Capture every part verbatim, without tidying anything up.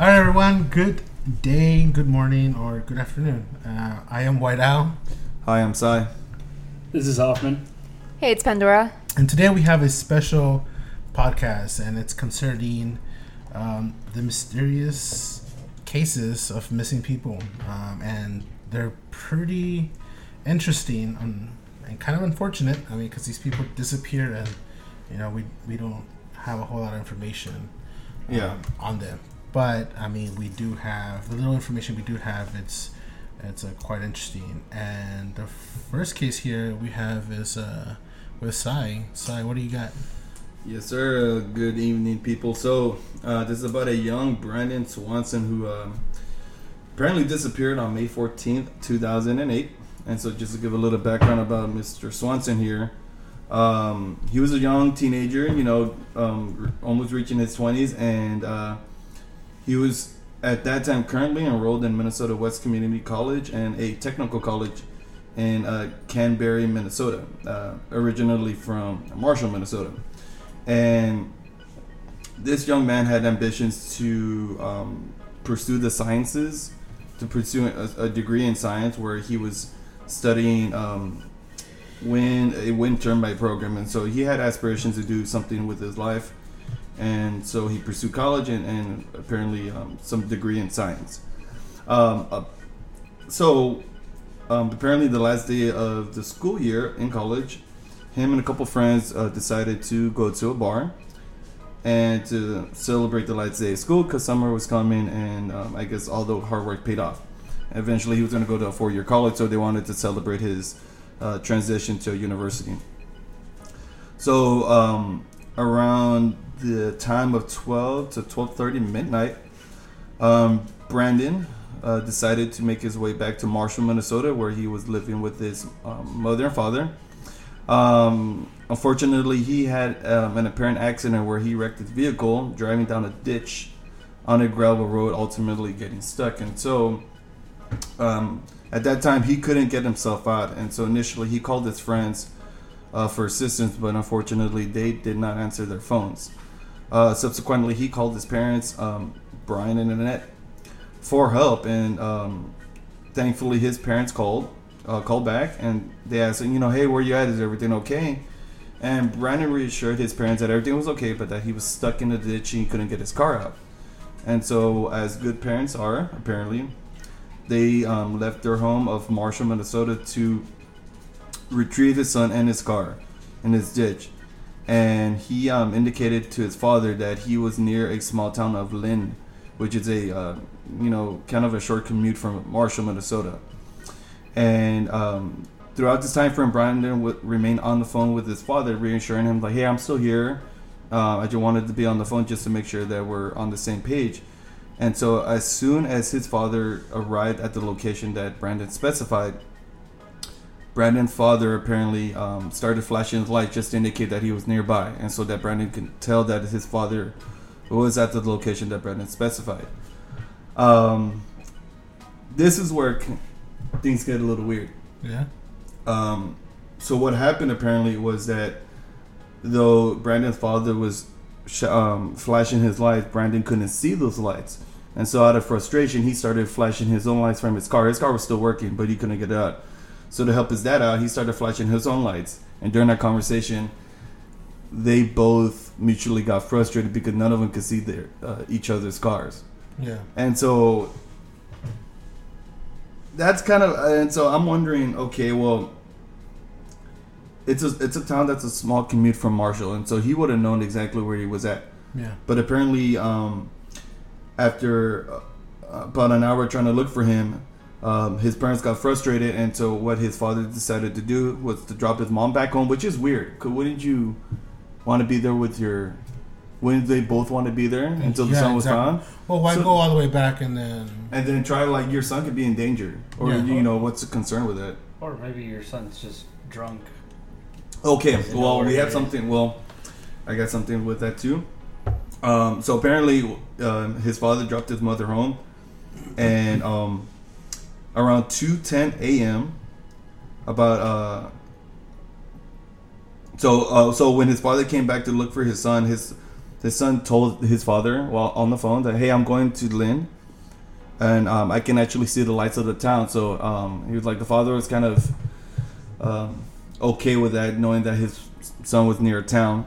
All right, everyone. Good day, good morning, or good afternoon. Uh, I am White Owl. Hi, I'm Sai. This is Hoffman. Hey, it's Pandora. And today we have a special podcast, and it's concerning um, the mysterious cases of missing people, um, and they're pretty interesting and, and kind of unfortunate. I mean, because these people disappear, and you know, we we don't have a whole lot of information um, yeah. on them. But I mean, we do have the little information we do have. It's it's uh, quite interesting. And the first case here we have is uh, with Sai. Sai, what do you got? Yes, sir. Uh, good evening, people. So uh, this is about a young Brandon Swanson who uh, apparently disappeared on May fourteenth, two thousand eight. And so, just to give a little background about Mister Swanson here, um, he was a young teenager, you know, um, almost reaching his twenties, and uh, he was, at that time, currently enrolled in Minnesota West Community College and a technical college in uh, Canberry, Minnesota, uh, originally from Marshall, Minnesota. And this young man had ambitions to um, pursue the sciences, to pursue a, a degree in science, where he was studying um, wind, a wind turbine program. And so he had aspirations to do something with his life. And so he pursued college and, and apparently um, some degree in science. Um, uh, so um, apparently the last day of the school year in college, him and a couple friends uh, decided to go to a bar and to celebrate the last day of school because summer was coming, and um, I guess all the hard work paid off. Eventually he was going to go to a four-year college, so they wanted to celebrate his uh, transition to university. So um, around the time of twelve to twelve thirty midnight, um, Brandon uh, decided to make his way back to Marshall, Minnesota, where he was living with his um, mother and father. Um, unfortunately, he had um, an apparent accident where he wrecked his vehicle, driving down a ditch on a gravel road, ultimately getting stuck. And so um, at that time, he couldn't get himself out. And so initially, he called his friends uh, for assistance, but unfortunately, they did not answer their phones. Uh, subsequently, he called his parents, um, Brian and Annette, for help, and um, thankfully his parents called, uh, called back, and they asked him, you know, hey, where you at? Is everything okay? And Brandon reassured his parents that everything was okay, but that he was stuck in a ditch and he couldn't get his car out. And so, as good parents are, apparently, they um, left their home of Marshall, Minnesota, to retrieve his son and his car in his ditch. And he um, indicated to his father that he was near a small town of Lynn, which is a, uh, you know, kind of a short commute from Marshall, Minnesota. And um, throughout this time frame, Brandon would remain on the phone with his father, reassuring him, like, hey, I'm still here. Uh, I just wanted to be on the phone just to make sure that we're on the same page. And so as soon as his father arrived at the location that Brandon specified, Brandon's father apparently um, started flashing his light just to indicate that he was nearby, and so that Brandon could tell that his father was at the location that Brandon specified. Um, this is where things get a little weird. Yeah. Um, so what happened apparently was that though Brandon's father was sh- um, flashing his lights, Brandon couldn't see those lights. And so out of frustration, he started flashing his own lights from his car. His car was still working, but he couldn't get it out. So to help his dad out, he started flashing his own lights. And during that conversation, they both mutually got frustrated because none of them could see their uh, each other's cars. Yeah. And so that's kind of, and so I'm wondering, okay, well, it's a, it's a town that's a small commute from Marshall, and so he would have known exactly where he was at. Yeah. But apparently, um, after uh, about an hour trying to look for him, um, his parents got frustrated, and so what his father decided to do was to drop his mom back home, which is weird. 'Cause wouldn't you want to be there with your? Wouldn't they both want to be there until the yeah, son was exactly. gone? Well, why so, go all the way back and then? And then try like your son could be in danger, or yeah. you know what's the concern with that? Or maybe your son's just drunk. Okay, well we have something. Well, I got something with that too. Um, so apparently, uh, his father dropped his mother home, and um, around two ten a.m. about uh, so uh, so when his father came back to look for his son, his his son told his father while on the phone that, hey, I'm going to Lynn, and um, I can actually see the lights of the town. So um, he was like, the father was kind of um, okay with that, knowing that his son was near town,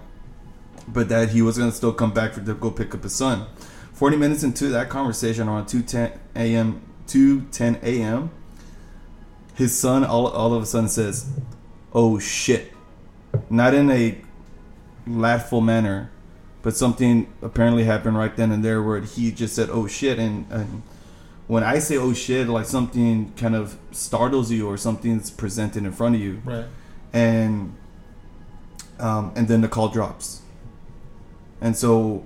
but that he was gonna still come back for to go pick up his son. Forty minutes into that conversation, around two ten a.m., two ten a.m., his son all all of a sudden says, "Oh shit!" Not in a laughful manner, but something apparently happened right then and there where he just said, "Oh shit!" And, and when I say "oh shit," like something kind of startles you or something's presented in front of you, right? And um, and then the call drops. And so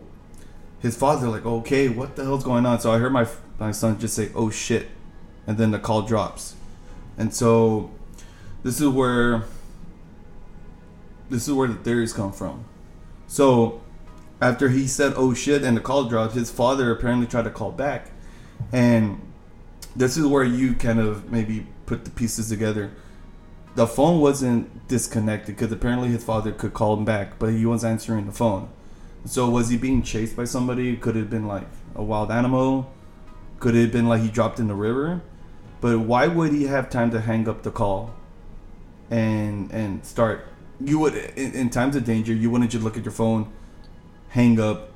his father like, okay, what the hell's going on? So I heard my my son just say, oh shit. And then the call drops. And so this is where this is where the theories come from. So after he said, oh shit, and the call dropped, his father apparently tried to call back. And this is where you kind of maybe put the pieces together. The phone wasn't disconnected because apparently his father could call him back, but he was answering the phone. So was he being chased by somebody? Could it have been like a wild animal? Could it have been like he dropped in the river? But why would he have time to hang up the call and and start? You would in, in times of danger, you wouldn't just look at your phone, hang up,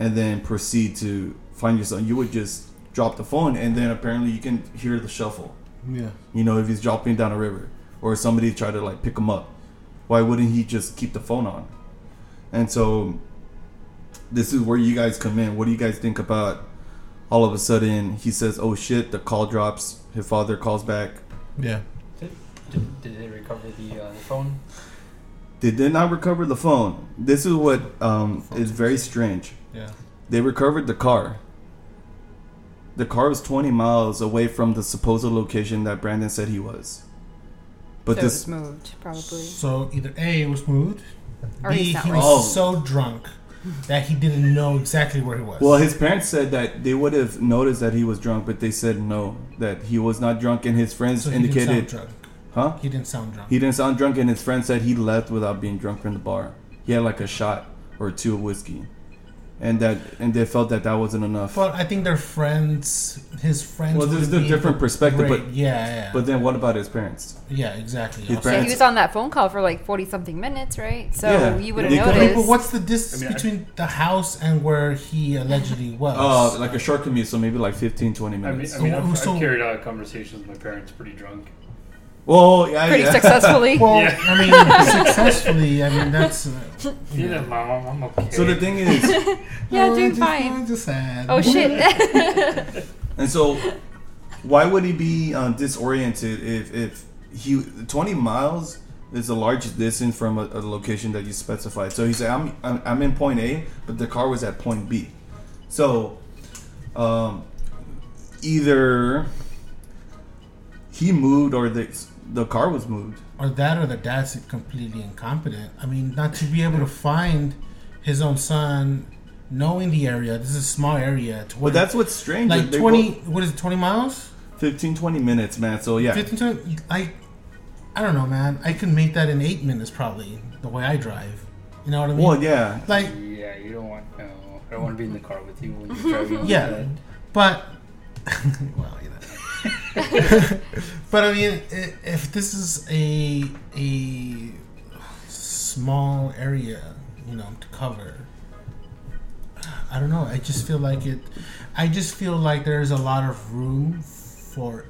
and then proceed to find your son. You would just drop the phone, and then apparently you can hear the shuffle. Yeah, you know, if he's dropping down a river or somebody tried to like pick him up, why wouldn't he just keep the phone on? And so. This is where you guys come in. What do you guys think about all of a sudden he says, oh shit, the call drops, his father calls back? Yeah. Did, did, did they recover the, uh, the phone? They did not recover the phone. This is what um, is very strange. Yeah. They recovered the car. The car was twenty miles away from the supposed location that Brandon said he was. But so this, it was moved, probably. So either A, it was moved, or B, he was oh. so drunk. That he didn't know exactly where he was. Well, his parents said that they would have noticed that he was drunk, but they said no, that he was not drunk, and his friends so he indicated. Didn't sound drunk. Huh? He didn't sound drunk. He didn't sound drunk, and his friends said he left without being drunk from the bar. He had like a shot or two of whiskey, and that and they felt that that wasn't enough. But I think their friends, his friends. Well, this is a different perspective, great. But yeah, yeah. But then what about his parents? Yeah, exactly. His so parents, he was on that phone call for like forty something minutes, right? So yeah. you would have noticed. I mean, but what's the distance I mean, between I, the house and where he allegedly was? Oh, uh, like a short commute, so maybe like fifteen, twenty minutes. I mean, I mean I've, so, I've carried out conversations with my parents pretty drunk. Well, yeah, pretty yeah. successfully. Well, yeah. I mean, successfully. I mean, that's. Uh, you know, mom, I'm okay. So the thing is, yeah, oh, doing fine. Just sad. Oh shit! And so, why would he be uh, disoriented if if he twenty miles is a large distance from a, a location that you specified? So he said, I'm, "I'm I'm in point A, but the car was at point B." So, um, either. He moved, or the the car was moved, or that, or the dad's completely incompetent. I mean, not to be able to find his own son, knowing the area. This is a small area. twenty, but that's what's strange. Like twenty, both, what is it? Twenty miles? fifteen, twenty minutes, man. So yeah, fifteen, twenty. I, I don't know, man. I could make that in eight minutes, probably. The way I drive, you know what I mean? Well, yeah. Like yeah, you don't want. No, I don't want to be in the car with you when you're driving. Yeah, like but well, you know. But I mean, if this is a a small area, you know, to cover. I don't know. I just feel like it. I just feel like there's a lot of room for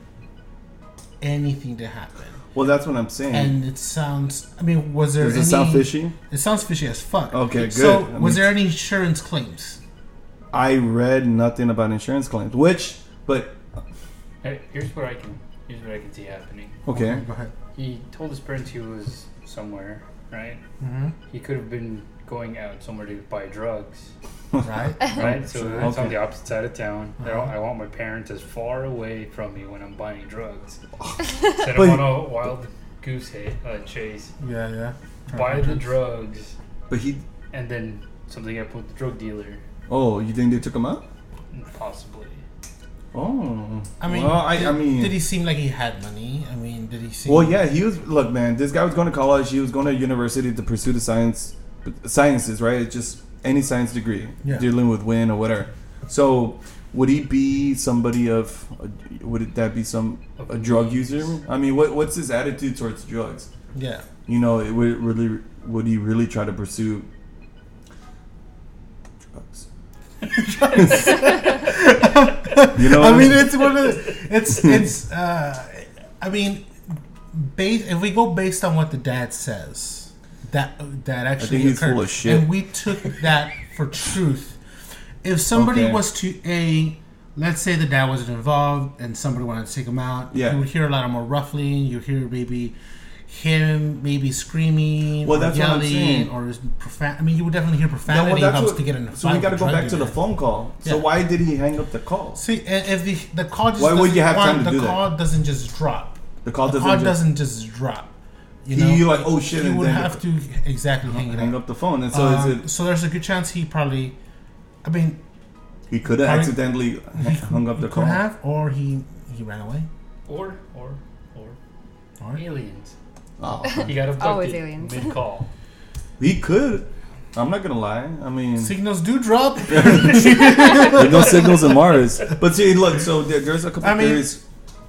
anything to happen. Well, that's what I'm saying. And it sounds. I mean, was there? Does any, it sound fishy? It sounds fishy as fuck. Okay, good. So, I mean, was there any insurance claims? I read nothing about insurance claims. Which, but hey, here's what I can. Here's what I can see happening. Okay, um, go ahead. He told his parents he was somewhere, right? Mm-hmm. He could have been going out somewhere to buy drugs. Right, right. So it's okay. On the opposite side of town. Uh-huh. I want my parents as far away from me when I'm buying drugs. Instead of on a wild goose hit, uh, chase. Yeah, yeah. Buy the drugs. But he and then something happened with the drug dealer. Oh, you think they took him out? Possibly. Oh, I mean, well, I, did, I mean, did he seem like he had money? I mean, did he seem? Well, yeah. He was. Look, man, this guy was going to college. He was going to university to pursue the science, sciences, right? It's just. Any science degree, yeah. Dealing with wind or whatever. So, would he be somebody of? Would it, that be some a drug user? I mean, what what's his attitude towards drugs? Yeah, you know, it would really would he really try to pursue drugs? drugs. You know, I mean, it's one of the, it's it's. Uh, I mean, based if we go based on what the dad says. That that actually I think he's full of shit. And we took that for truth. If somebody okay. was to a, let's say the dad wasn't involved, and somebody wanted to take him out, yeah. you would hear a lot of more ruffling. You hear maybe him maybe screaming, well, or that's yelling, what I'm saying. Or profan. I mean, you would definitely hear profanity. Yeah, well, helps what, to get in a fight. So we got to go back to the phone call. Yeah. So why did he hang up the call? See, and if the the call just why would you have time to the do call that? Doesn't just drop. The call doesn't. The call just, doesn't just drop. You know, he like oh shit! He and would have to exactly hang, hang up the phone, and so um, is it, so there's a good chance he probably, I mean, he could have accidentally he, hung up the phone, have, or he he ran away, or or or, or aliens. Oh, he got abducted aliens mid call. He could. I'm not gonna lie. I mean, signals do drop. There's no signals in Mars, but see, look. So there, there's a couple I theories. Mean,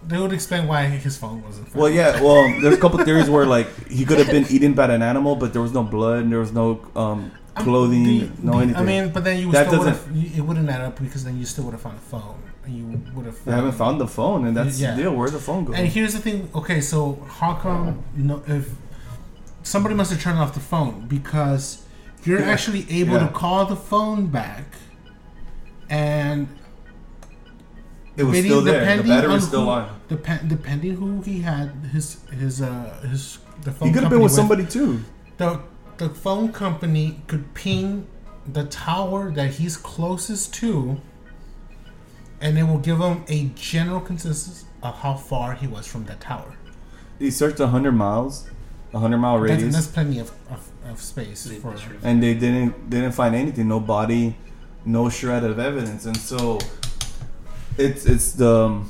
They would explain why his phone wasn't found. Well, yeah. Well, there's a couple theories where, like, he could have been eaten by an animal, but there was no blood and there was no um, clothing, I mean, the, no the, anything. I mean, but then you that still would have... It wouldn't add up because then you still would have found the phone. And you would have... They haven't found the phone, and that's yeah. the deal. Where'd the phone go? And here's the thing. Okay, so how come... No, if somebody must have turned off the phone because you're yeah. actually able yeah. to call the phone back and... It was still there. The battery was still on. Dep- depending who he had his his uh his the phone. He could have been with somebody too. The the phone company could ping the tower that he's closest to, and it will give him a general consensus of how far he was from that tower. He searched a hundred miles, a hundred mile radius. That's, that's plenty of, of, of space for. And they didn't they didn't find anything. No body, no shred of evidence, and so. It's it's the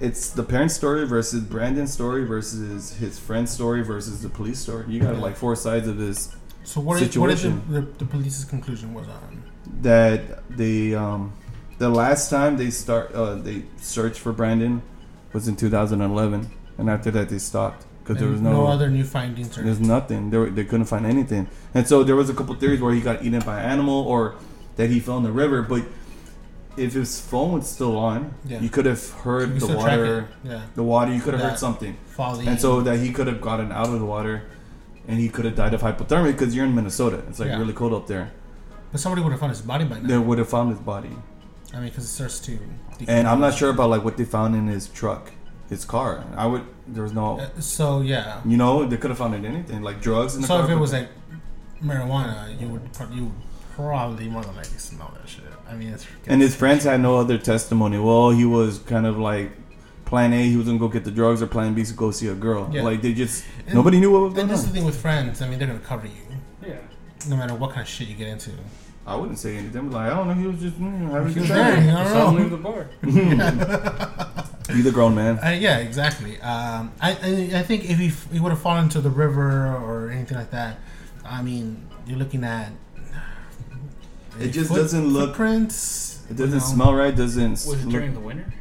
it's the parents' story versus Brandon's story versus his friend's story versus the police story. You got like four sides of this so what situation. So what is the, the police's conclusion was on? That they um, the last time they start uh, they searched for Brandon was in two thousand eleven, and after that they stopped because there was no, no other new findings. Or there's nothing. They were, they couldn't find anything, and so there was a couple theories where he got eaten by an animal or that he fell in the river, but. If his phone was still on, yeah. you could have heard the water. Yeah. The water, you could have heard something. Folly. And so that he could have gotten out of the water and he could have died of hypothermia because you're in Minnesota. It's like yeah. really cold up there. But somebody would have found his body by now. They would have found his body. I mean, because it starts to... Decompress. And I'm not sure about like what they found in his truck, his car. I would... There was no... Uh, so, yeah. You know, they could have found it anything, like drugs in the so car. So if it was like marijuana, you would... You would probably more than likely smell that shit. I mean, it's and his friends had no other testimony. Well, he was kind of like plan A, he was gonna go get the drugs, or plan B to go see a girl. Yeah. Like they just and nobody knew what was going on. And that's the thing with friends. I mean, they're gonna cover you. Yeah. No matter what kind of shit you get into. I wouldn't say anything. Like I don't know. He was just mm, having a good time. I don't know. Leave the bar. Be the grown man. Uh, yeah, exactly. Um, I, I I think if he he would have fallen into the river or anything like that, I mean, you're looking at. It just foot, doesn't look. Footprints, it doesn't you know, smell right. Doesn't. Was it look, during the winter?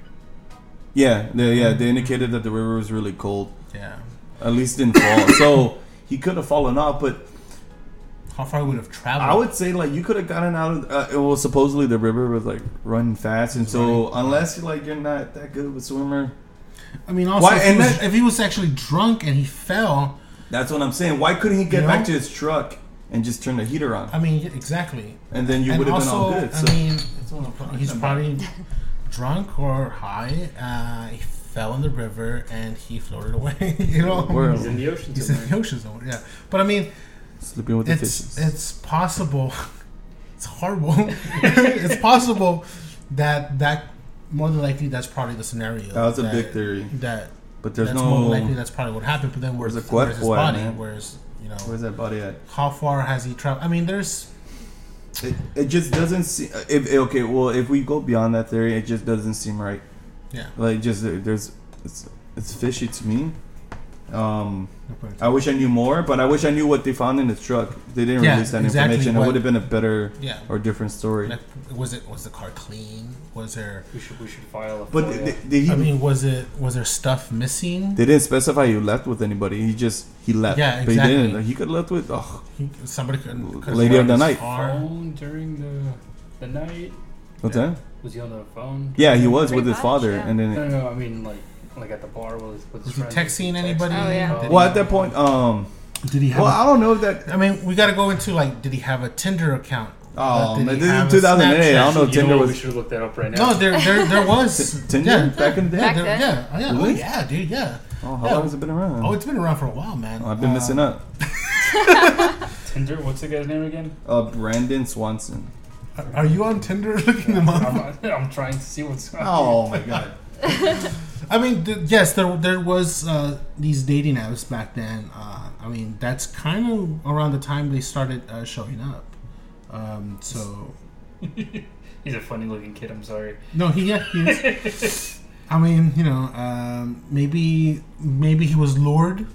Yeah, they, yeah. They indicated that the river was really cold. Yeah. At least didn't fall, so he could have fallen off. But how far we would have traveled. I would say, like, you could have gotten out of... Uh, well, supposedly the river was, like, run fast. And so, running. unless, you're like, you're not that good of a swimmer... I mean, also, why, if, he was, that, if he was actually drunk and he fell... That's what I'm saying. Why couldn't he get you know? back to his truck and just turn the heater on? I mean, exactly. And then you would have been all good. I so. mean, he's probably drunk or high. Uh, he fell in the river and he floated away. You know, he's in the ocean. He's in the ocean somewhere. Yeah, but I mean, sleeping with the fishes. It's possible. It's horrible. It's possible that that more than likely that's probably the scenario. That was a that, big theory. That. But there's that's no. More likely that's probably what happened. But then where's, the, where's his boy, body? Man? Where's you know? Where's that body at? How far has he traveled? I mean, there's. It, it just doesn't seem. If, okay, well, if we go beyond that theory, it just doesn't seem right. Yeah. Like just there's, it's, it's fishy to me. Um, no I wish I knew more, but I wish I knew what they found in the truck. They didn't yeah, release that exactly information. What, it would have been a better yeah. or different story. Like, was it? Was the car clean? Was there? We should we should file a. But they, they, he, I mean, was it? Was there stuff missing? They didn't specify he left with anybody. He just he left. Yeah, exactly. But he didn't. He could have left with oh, he, somebody. Could, lady of the night. Phone during the the night. What's yeah. that? Was he on the phone? Yeah, he was with his much, father, yeah. and then no, no, no, I mean like. Like at the bar with his friends. Was he texting anybody? Oh, yeah. Well, at that point, um, did he have well, a, I don't know if that... I mean, we got to go into, like, did he have a Tinder account? Oh, man, this is two thousand eight. I don't know if Tinder was... We should look that up right now. No, there there, there was... Tinder? Yeah. Back in the day? Back there, yeah. Oh, yeah. Really? Oh, yeah, dude, yeah. Oh, how yeah. long has it been around? Oh, it's been around for a while, man. Oh, I've been uh, missing up. Tinder? What's the guy's name again? Uh, Brandon Swanson. Are you on Tinder looking yeah, him up? I'm, I'm trying to see what's going on. Oh, my God. I mean, th- yes, there there was uh, these dating apps back then. Uh, I mean, that's kind of around the time they started uh, showing up. Um, so he's a funny-looking kid. I'm sorry. No, he. Yeah, he's, I mean, you know, um, maybe maybe he was lured.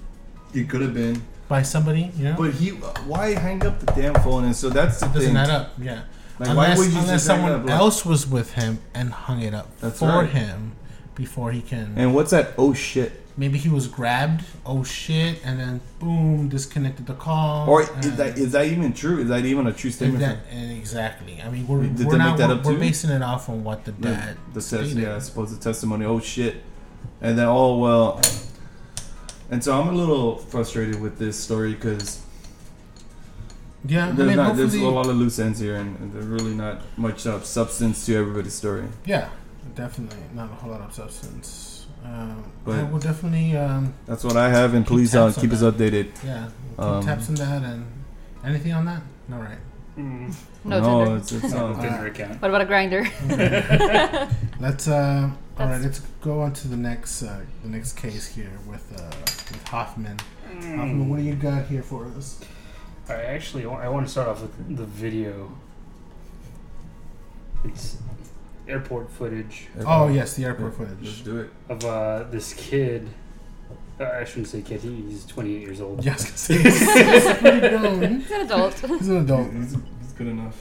It could have been by somebody. Yeah, but he. Why hang up the damn phone? And so that's the it doesn't thing. Doesn't add up. Yeah. Like, unless why would you unless someone else was with him and hung it up that's for right. him. Before he can... And what's that? Oh, shit. Maybe he was grabbed. Oh, shit. And then, boom, disconnected the call. Or is that, is that even true? Is that even a true statement? That, exactly. I mean, we're, we're, not, we're, we're basing it off on what the dad yeah, the stated. Yeah, I suppose the testimony. Oh, shit. And then, oh, well... And so I'm a little frustrated with this story because... Yeah, there's, I mean, not, there's a lot of loose ends here and there's really not much of substance to everybody's story. Yeah. Definitely not a whole lot of substance. Um, but yeah, we'll definitely. Um, that's what I have, and please uh, keep us updated. Yeah, keep um, taps on that, and anything on that? No, right? Mm. No, no Tinder. It's, it's not a Tinder account. What about a Grindr? Okay. let's. Uh, all right, let's go on to the next uh, the next case here with uh, with Hoffman. Mm. Hoffman, what do you got here for us? All right, actually, I want to start off with the video. It's. Airport footage. Oh yes, the airport footage. Let's do it. Of uh, this kid. Uh, I shouldn't say kid. He's twenty-eight years old. Yes, he's pretty young. He's an adult. He's an adult. He's, he's good enough.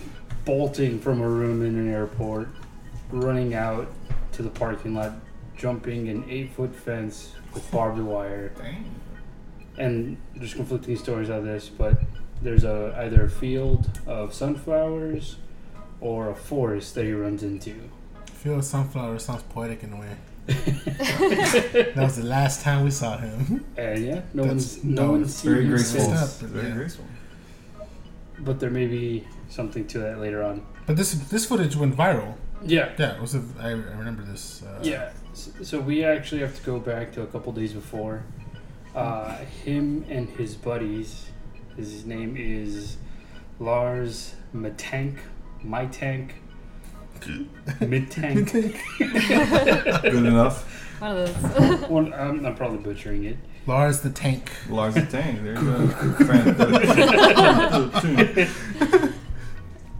Bolting from a room in an airport, running out to the parking lot, jumping an eight-foot fence with barbed wire. Dang. And there's conflicting stories of this, but there's a either a field of sunflowers. Or a forest that he runs into. I feel sunflower sounds poetic in a way. That was the last time we saw him. And yeah, no That's, one's no, no one's seen very graceful. Up, but very yeah. graceful. But there may be something to that later on. But this this footage went viral. Yeah, yeah. It was a, I, I remember this. Uh, yeah. So, so we actually have to go back to a couple days before. Uh, him and his buddies. His name is Lars Mittank. My tank, mid tank. Good enough. One of those. One, I'm, I'm probably butchering it. Lars the Tank. Lars the Tank. There you go.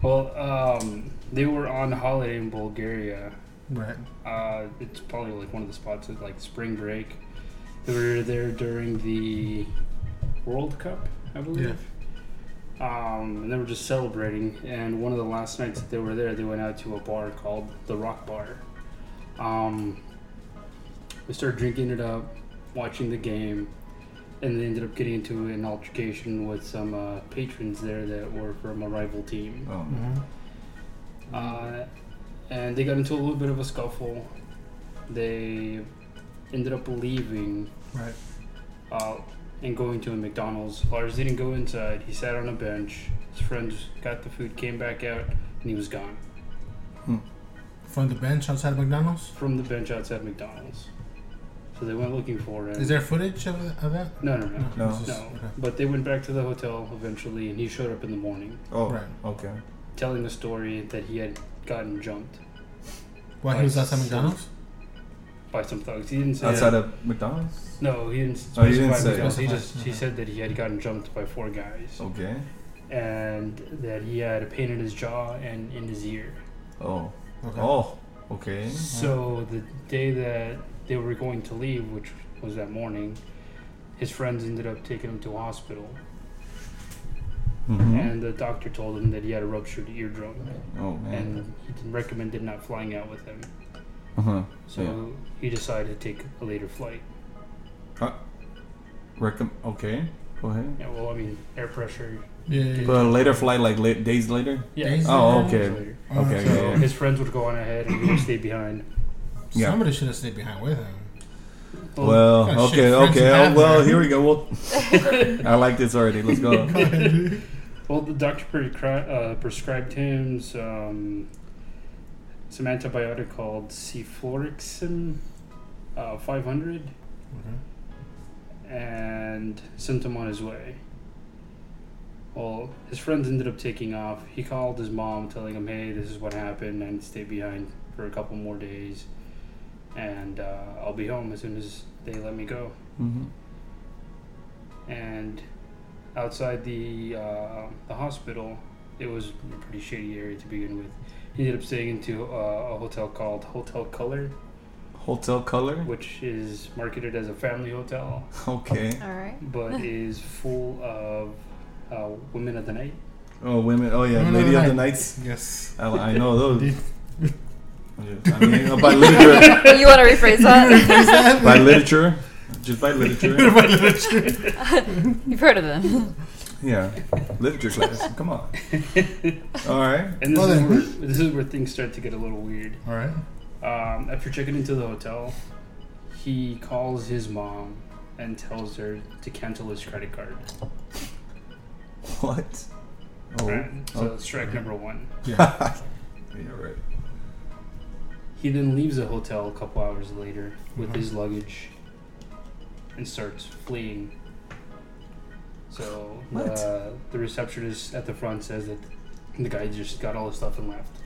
Well, um, they were on holiday in Bulgaria. Right. Uh, it's probably like one of the spots at like spring break. They were there during the World Cup, I believe. Yeah. Um, and they were just celebrating, and one of the last nights that they were there, they went out to a bar called The Rock Bar. Um, we started drinking it up, watching the game, and they ended up getting into an altercation with some uh, patrons there that were from a rival team. Oh. Mm-hmm. Uh, and they got into a little bit of a scuffle. They ended up leaving. Right. Uh, and going to a McDonald's. Lars didn't go inside. He sat on a bench. His friends got the food, came back out, and he was gone. Hmm. From the bench outside McDonald's? From the bench outside McDonald's. So they went looking for him. Is there footage of, of that? No, no, no. No. no. no. Okay. But they went back to the hotel eventually, and he showed up in the morning. Oh, right. Okay. Telling a story that he had gotten jumped. Why he was outside McDonald's? By some thugs. He didn't say outside that. Of McDonald's? No, he didn't. Oh, he didn't say. He just he said that he had gotten jumped by four guys. Okay. And that he had a pain in his jaw and in his ear. Oh. Okay. Oh. Okay. So yeah. The day that they were going to leave, which was that morning, his friends ended up taking him to a hospital. Mm-hmm. And the doctor told him that he had a ruptured eardrum. Oh man. And he recommended not flying out with him. Uh-huh. So yeah. He decided to take a later flight. Uh, recom- okay, go ahead. Yeah, well, I mean, air pressure. Yeah. yeah but a later flight, like late, days later? Yeah. Days oh, later. okay. Later. Oh, okay. So yeah. His friends would go on ahead and he would stay behind. Yeah. Somebody should have stayed behind with him. Well, well kind of okay, okay. Oh, well, here we go. Well, I like this already. Let's go. Well, the doctor prescri- uh, prescribed him some... some antibiotic called C-Florixin uh, five hundred, mm-hmm. and sent him on his way. Well, his friends ended up taking off. He called his mom telling him, hey, this is what happened, and stay behind for a couple more days, and uh, I'll be home as soon as they let me go. Mm-hmm. And outside the uh, the hospital, it was a pretty shady area to begin with. He ended up staying into uh, a hotel called Hotel Colored. Hotel Colored? Which is marketed as a family hotel. Okay. All right. But is full of uh, women of the night. Oh, women. Oh, yeah. Women Lady of the, of the Nights. Yes. I, I know those. I mean, by literature. You want to rephrase that? By literature. Just by literature. By literature. You've heard of them. Yeah, literature class. Come on. All right. And this, well, is where, this is where things start to get a little weird. All right. Um, after checking into the hotel, he calls his mom and tells her to cancel his credit card. What? Oh. Right. So oh. strike number one. Yeah. Yeah, right. He then leaves the hotel a couple hours later with mm-hmm. his luggage and starts fleeing. So uh, the receptionist at the front says that the guy just got all his stuff and left.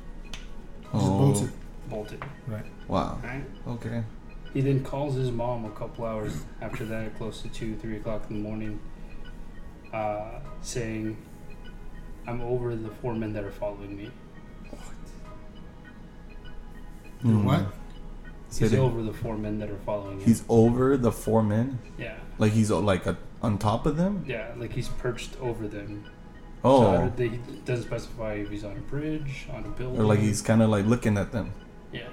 Oh. Just bolted. Bolted. Right. Wow. Right? Okay. He then calls his mom a couple hours after that, close to two, three o'clock in the morning, uh, saying, I'm over the four men that are following me. What? Mm. What? He's Did over it? the four men that are following him. He's over the four men? Yeah. Like he's like a, on top of them? Yeah, like he's perched over them. Oh. So they, he doesn't specify if he's on a bridge, on a building. Or like he's kind of like looking at them. Yeah.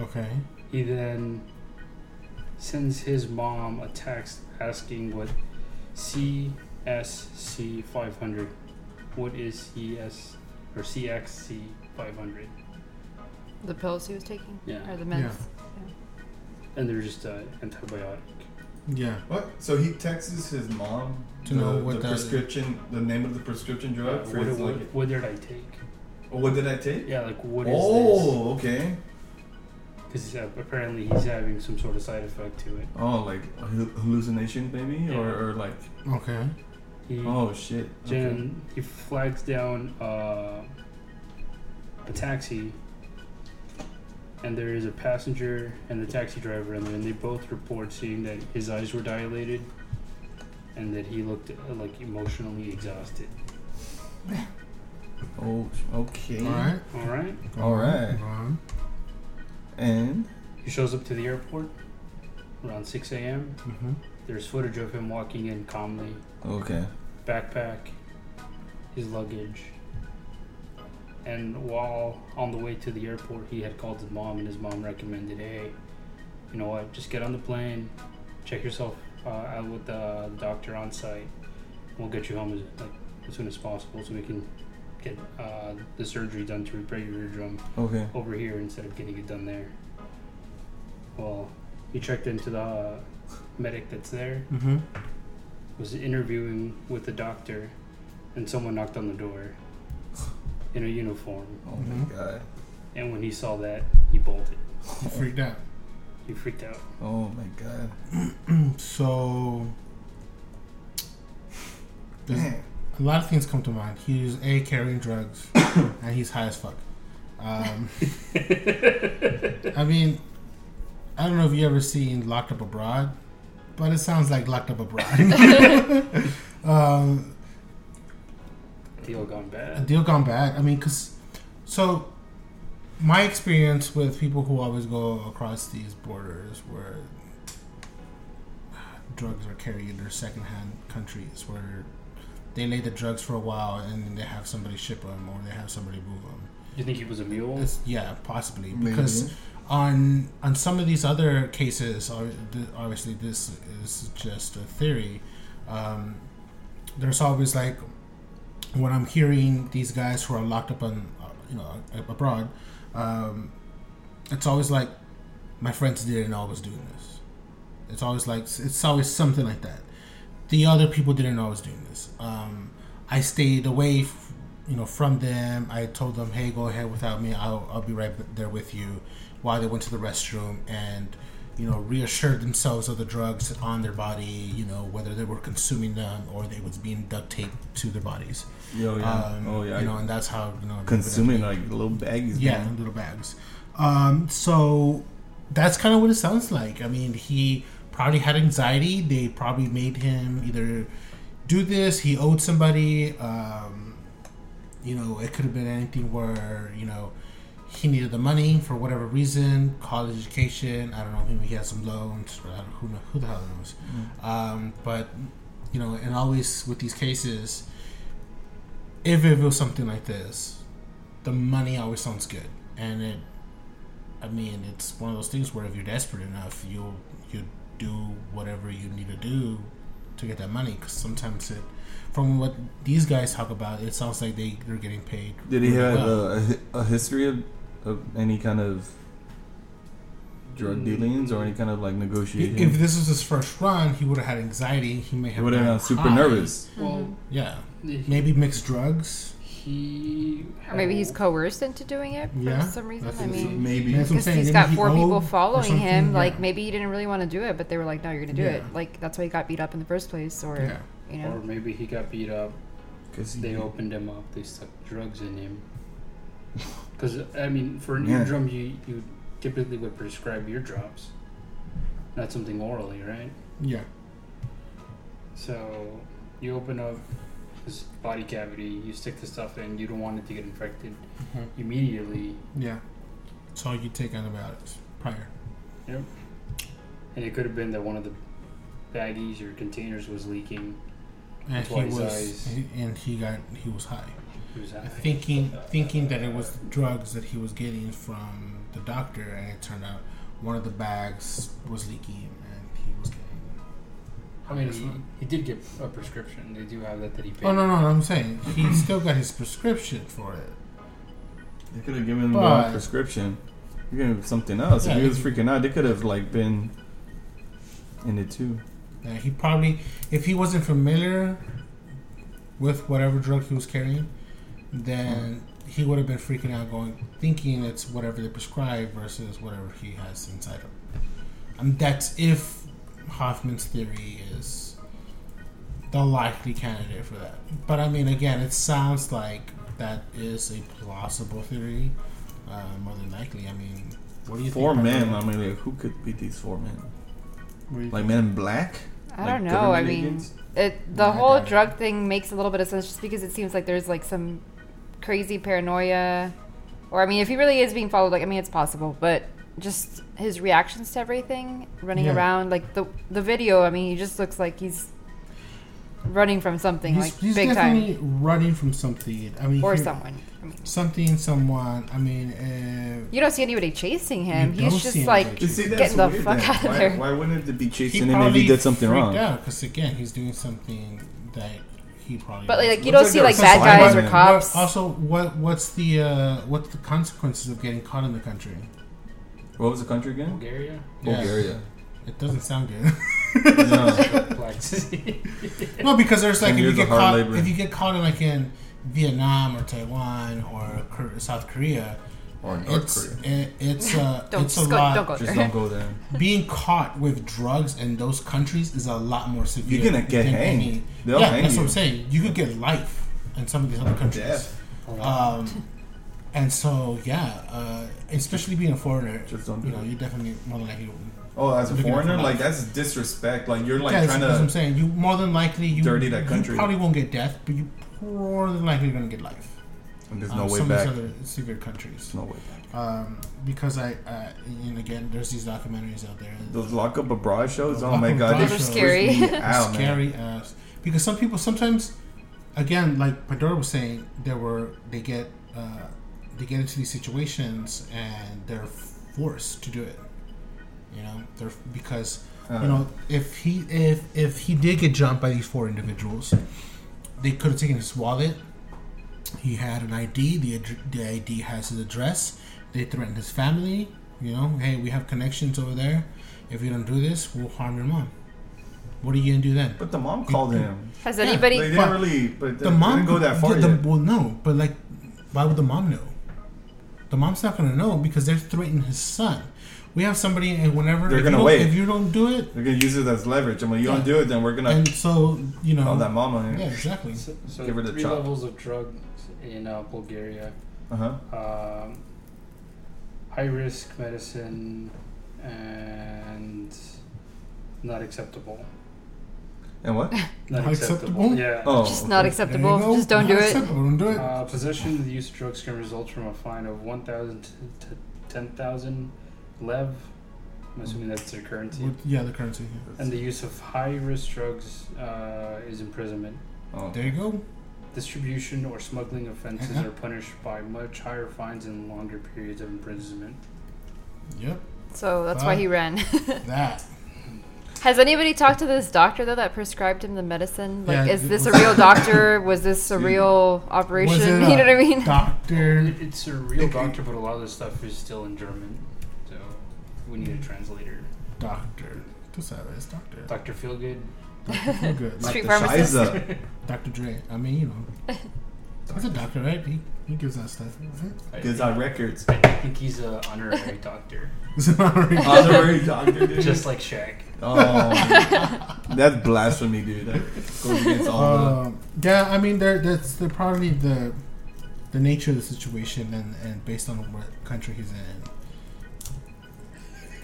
Okay. He then sends his mom a text asking what C S C five hundred. What is C S or C X C five hundred? The pills he was taking? Yeah. Or the meds? Yeah. Yeah. And they're just uh, antibiotic. Yeah. What? So he texts his mom to the, know what the prescription, the name of the prescription drug? Yeah, for what, his what, like, what did I take? Oh, what did I take? Yeah, like what is oh, this? Oh, okay. Because uh, apparently he's having some sort of side effect to it. Oh, like a hallucination maybe? Yeah. Or, or like... Okay. He, oh, shit. Jen, okay. He flags down uh, a taxi... and there is a passenger and the taxi driver in there, and they both report seeing that his eyes were dilated and that he looked like emotionally exhausted. Oh, okay. All right. All right. All right. All right. And? He shows up to the airport around six a.m. Mm-hmm. There's footage of him walking in calmly. Okay. Backpack, his luggage. And while on the way to the airport, he had called his mom, and his mom recommended, hey, you know what, just get on the plane, check yourself uh, out with the doctor on site. We'll get you home as, like, as soon as possible so we can get uh, the surgery done to repair your eardrum okay. over here instead of getting it done there. Well, he checked into the uh, medic that's there, mm-hmm. was interviewing with the doctor, and someone knocked on the door in a uniform. Oh, mm-hmm. my God. And when he saw that, he bolted. He freaked out. He freaked out. Oh, my God. So... Man. A lot of things come to mind. He's A, carrying drugs, and he's high as fuck. Um, I mean, I don't know if you ever seen Locked Up Abroad, but it sounds like Locked Up Abroad. um, deal gone bad. A deal gone bad. I mean, because, so, my experience with people who always go across these borders where drugs are carried in their secondhand countries, where they lay the drugs for a while and then they have somebody ship them or they have somebody move them. You think he was a mule? It's, yeah, possibly. Maybe. Because on on some of these other cases, obviously this is just a theory, um, there's always like, when I'm hearing these guys who are locked up on, you know, abroad, um, it's always like, my friends didn't always do this. It's always like, it's always something like that. The other people didn't always do this. Um, I stayed away, f- you know, from them. I told them, "Hey, go ahead without me. I'll, I'll be right there with you." While they went to the restroom and, you know, reassured themselves of the drugs on their body. You know, whether they were consuming them or they was being duct taped to their bodies. Yo, yeah. Um, oh yeah. You know, and that's how, you know, consuming like little baggies. Yeah, man. Little bags. Um, so that's kind of what it sounds like. I mean, he. Probably had anxiety. They probably made him either do this. He owed somebody. Um, you know, it could have been anything where, you know, he needed the money for whatever reason. College education. I don't know. Maybe he had some loans. Or I don't, who know, who the hell knows? Mm-hmm. Um, but, you know, and always with these cases, if it was something like this, the money always sounds good. And it, I mean, it's one of those things where if you're desperate enough, you'll, you'll, do whatever you need to do to get that money, because sometimes it, from what these guys talk about, it sounds like they, they're getting paid. Did he really have well. a, a history of, of any kind of drug dealings or any kind of like negotiation? If this was his first run, he would have had anxiety. He may have been super nervous. Well, yeah, maybe mixed drugs. He or maybe he's coerced into doing it for yeah, some reason. I mean, maybe because he's got four people following him. Like yeah. maybe he didn't really want to do it, but they were like, "No, you're gonna do yeah. it." Like that's why he got beat up in the first place, or yeah. you know, or maybe he got beat up because they did. Opened him up. They stuck drugs in him. Because I mean, for an yeah. eardrum, you you typically would prescribe eardrops, not something orally, right? Yeah. So you open up his body cavity, you stick the stuff in, you don't want it to get infected mm-hmm. immediately. Yeah. So you take antibiotics prior. Yep. And it could have been that one of the baggies or containers was leaking. And he was, eyes. and he got, he was high. He was high. Thinking, uh, thinking that it was drugs that he was getting from the doctor, and it turned out one of the bags was leaking, and he was getting. I mean, he, he did get a prescription. They do have that that he paid. Oh, no, no, no. I'm saying he still got his prescription for it. They could have given him a prescription. You're gonna give something else. Yeah, if he was freaking out, they could have, like, been in it, too. Yeah, he probably, if he wasn't familiar with whatever drug he was carrying, then mm. he would have been freaking out, going, thinking it's whatever they prescribe versus whatever he has inside him. I mean, that's if Hoffman's theory is the likely candidate for that. But I mean, again, it sounds like that is a plausible theory, uh, more than likely. I mean, what do you four think? Four men. I mean, like, who could be these four men? Like think? Men in black? I like don't know. I mean, it, the yeah, whole drug it. thing makes a little bit of sense just because it seems like there's like some crazy paranoia. Or, I mean, if he really is being followed, like, I mean, it's possible, but just his reactions to everything, running yeah. around, like the the video. I mean, he just looks like he's running from something, he's, like he's big time. He's definitely running from something. I mean, or he, someone. I mean, something, someone. I mean, uh, you don't see anybody chasing him. He's just like see, getting the weird, fuck then. out of why, there. Why wouldn't it be chasing he him if he did something wrong? Because again, he's doing something that he probably. But like, does. you don't like, see like bad guys or cops. But also, what what's the uh, what's the consequences of getting caught in the country? What was the country again? Bulgaria. Bulgaria. Yes. It doesn't sound good. No. No, because there's like if you, get caught, if you get caught in like in Vietnam or Taiwan or South Korea or North it's, Korea, it, it's uh, don't, it's a go, lot. Don't go there. Just don't go there. Being caught with drugs in those countries is a lot more severe. You're gonna get hanged. Any, They'll yeah, hang that's you. what I'm saying. You could get life in some of these other countries. Um, and so yeah, uh, especially being a foreigner, just don't do you know, you definitely more than likely. Oh, as a foreigner, like that's disrespect. Like you're like yeah, trying that's to. That's what I'm saying. You more than likely you, dirty that country. You probably won't get death, but you more than likely gonna get life. And there's no um, way some back. Some of these other severe countries. No way back. Um, because I, uh, and again, there's these documentaries out there. Those Lock Up Abroad shows. Oh my God, they're scary. Out, scary ass. Because some people sometimes, again, like Pandora was saying, there were they get uh, they get into these situations and they're forced to do it. You know, they're, because uh, you know if he if if he did get jumped by these four individuals, they could have taken his wallet. He had an I D. The the I D has his address. They threatened his family. You know, hey, we have connections over there. If you don't do this, we'll harm your mom. What are you gonna do then? But the mom called you, him. Has yeah, anybody? They didn't really. But the mom didn't go that far. The, yet. The, well, no. But like, why would the mom know? The mom's not gonna know because they're threatening his son. We have somebody, and whenever they're gonna wait, if you don't do it, they're gonna use it as leverage. I'm like, you yeah. don't do it, then we're gonna. And so you know, call that mama. Yeah, exactly. So, so give her the three chop. levels of drugs in uh, Bulgaria. Uh huh. Um, high risk medicine and not acceptable. And what? Not, not acceptable. acceptable. Yeah. Oh, just okay. not acceptable. Just don't not do, acceptable. It. Don't do it. Uh, possession of the use of drugs can result from a fine of one thousand to ten thousand. Lev, I'm assuming that's their currency. Yeah, the currency. Yeah. And the use of high-risk drugs uh, is imprisonment. Oh, there you go. Distribution or smuggling offenses uh-huh. are punished by much higher fines and longer periods of imprisonment. Yep. So that's uh, why he ran. that. Has anybody talked to this doctor though that prescribed him the medicine? Like, yeah, is this a real doctor? Was this a real operation? You know what I mean? Doctor. It's a real doctor, but a lot of this stuff is still in German. We need a translator. Doctor. What's that? It's doctor. Doctor Feelgood. Doctor Feelgood. Street pharmacist. Doctor Dre. I mean, you know. He's a doctor, right? He, he gives us stuff. Right? Gives out records. I think he's an honorary doctor. He's an honorary, honorary doctor, dude. Just like Shaq. Oh, that's blasphemy, dude. That goes against all uh, the... Yeah, I mean, they're, that's, they're probably the the nature of the situation and, and based on what country he's in.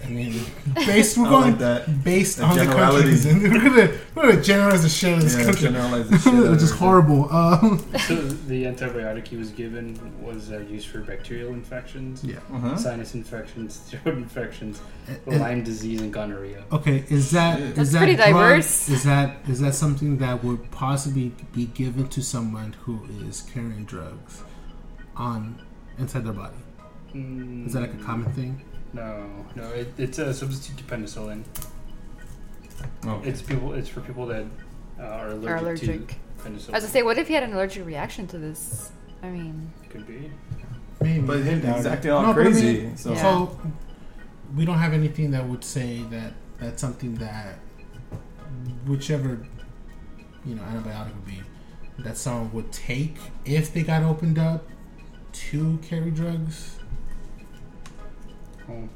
I mean, based we're going like that. based the on the countries, and we're gonna we're gonna generalize the shit in this yeah, country, the shit which is horrible. Um, so the antibiotic he was given was uh, used for bacterial infections, yeah, uh-huh. sinus infections, throat infections, uh, Lyme uh, disease, and gonorrhea. Okay, is that yeah. is That's that pretty drug, diverse? Is that is that something that would possibly be given to someone who is carrying drugs on inside their body? Mm. Is that like a common thing? No, no, it, it's a substitute to penicillin. Oh. It's people. It's for people that uh, are, allergic are allergic to penicillin. I was gonna say, what if he had an allergic reaction to this? I mean, could be. Maybe, but he's acting all no, crazy. I mean, so. Yeah. so we don't have anything that would say that that's something that whichever you know antibiotic would be that someone would take if they got opened up to carry drugs. Oh.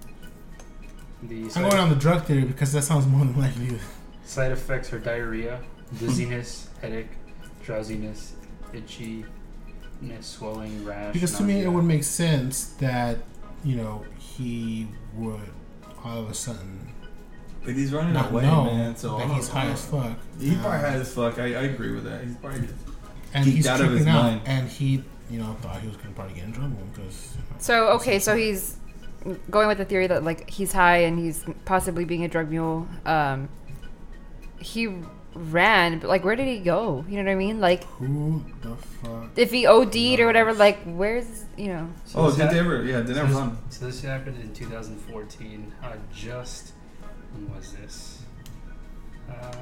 The I'm going on the drug theory because that sounds more than likely. Side effects are diarrhea, dizziness, headache, drowsiness, itchiness, swelling, rash. Because nausea. To me, it would make sense that you know he would all of a sudden. But he's running away, man. So that he's high as fuck. He's um, probably high as fuck. I, I agree with that. He's probably just and geeked he's out of his out, mind. And he, you know, thought he was going to probably get in trouble because. So okay, so he's. Going with the theory that like he's high and he's possibly being a drug mule, um, he ran, but like, where did he go? You know what I mean? Like, who the fuck? If he O D'd knows? Or whatever, like, where's, you know? So oh, did happened, they ever? Yeah, did so never run. So this happened in two thousand fourteen. Uh, just when was this? Uh,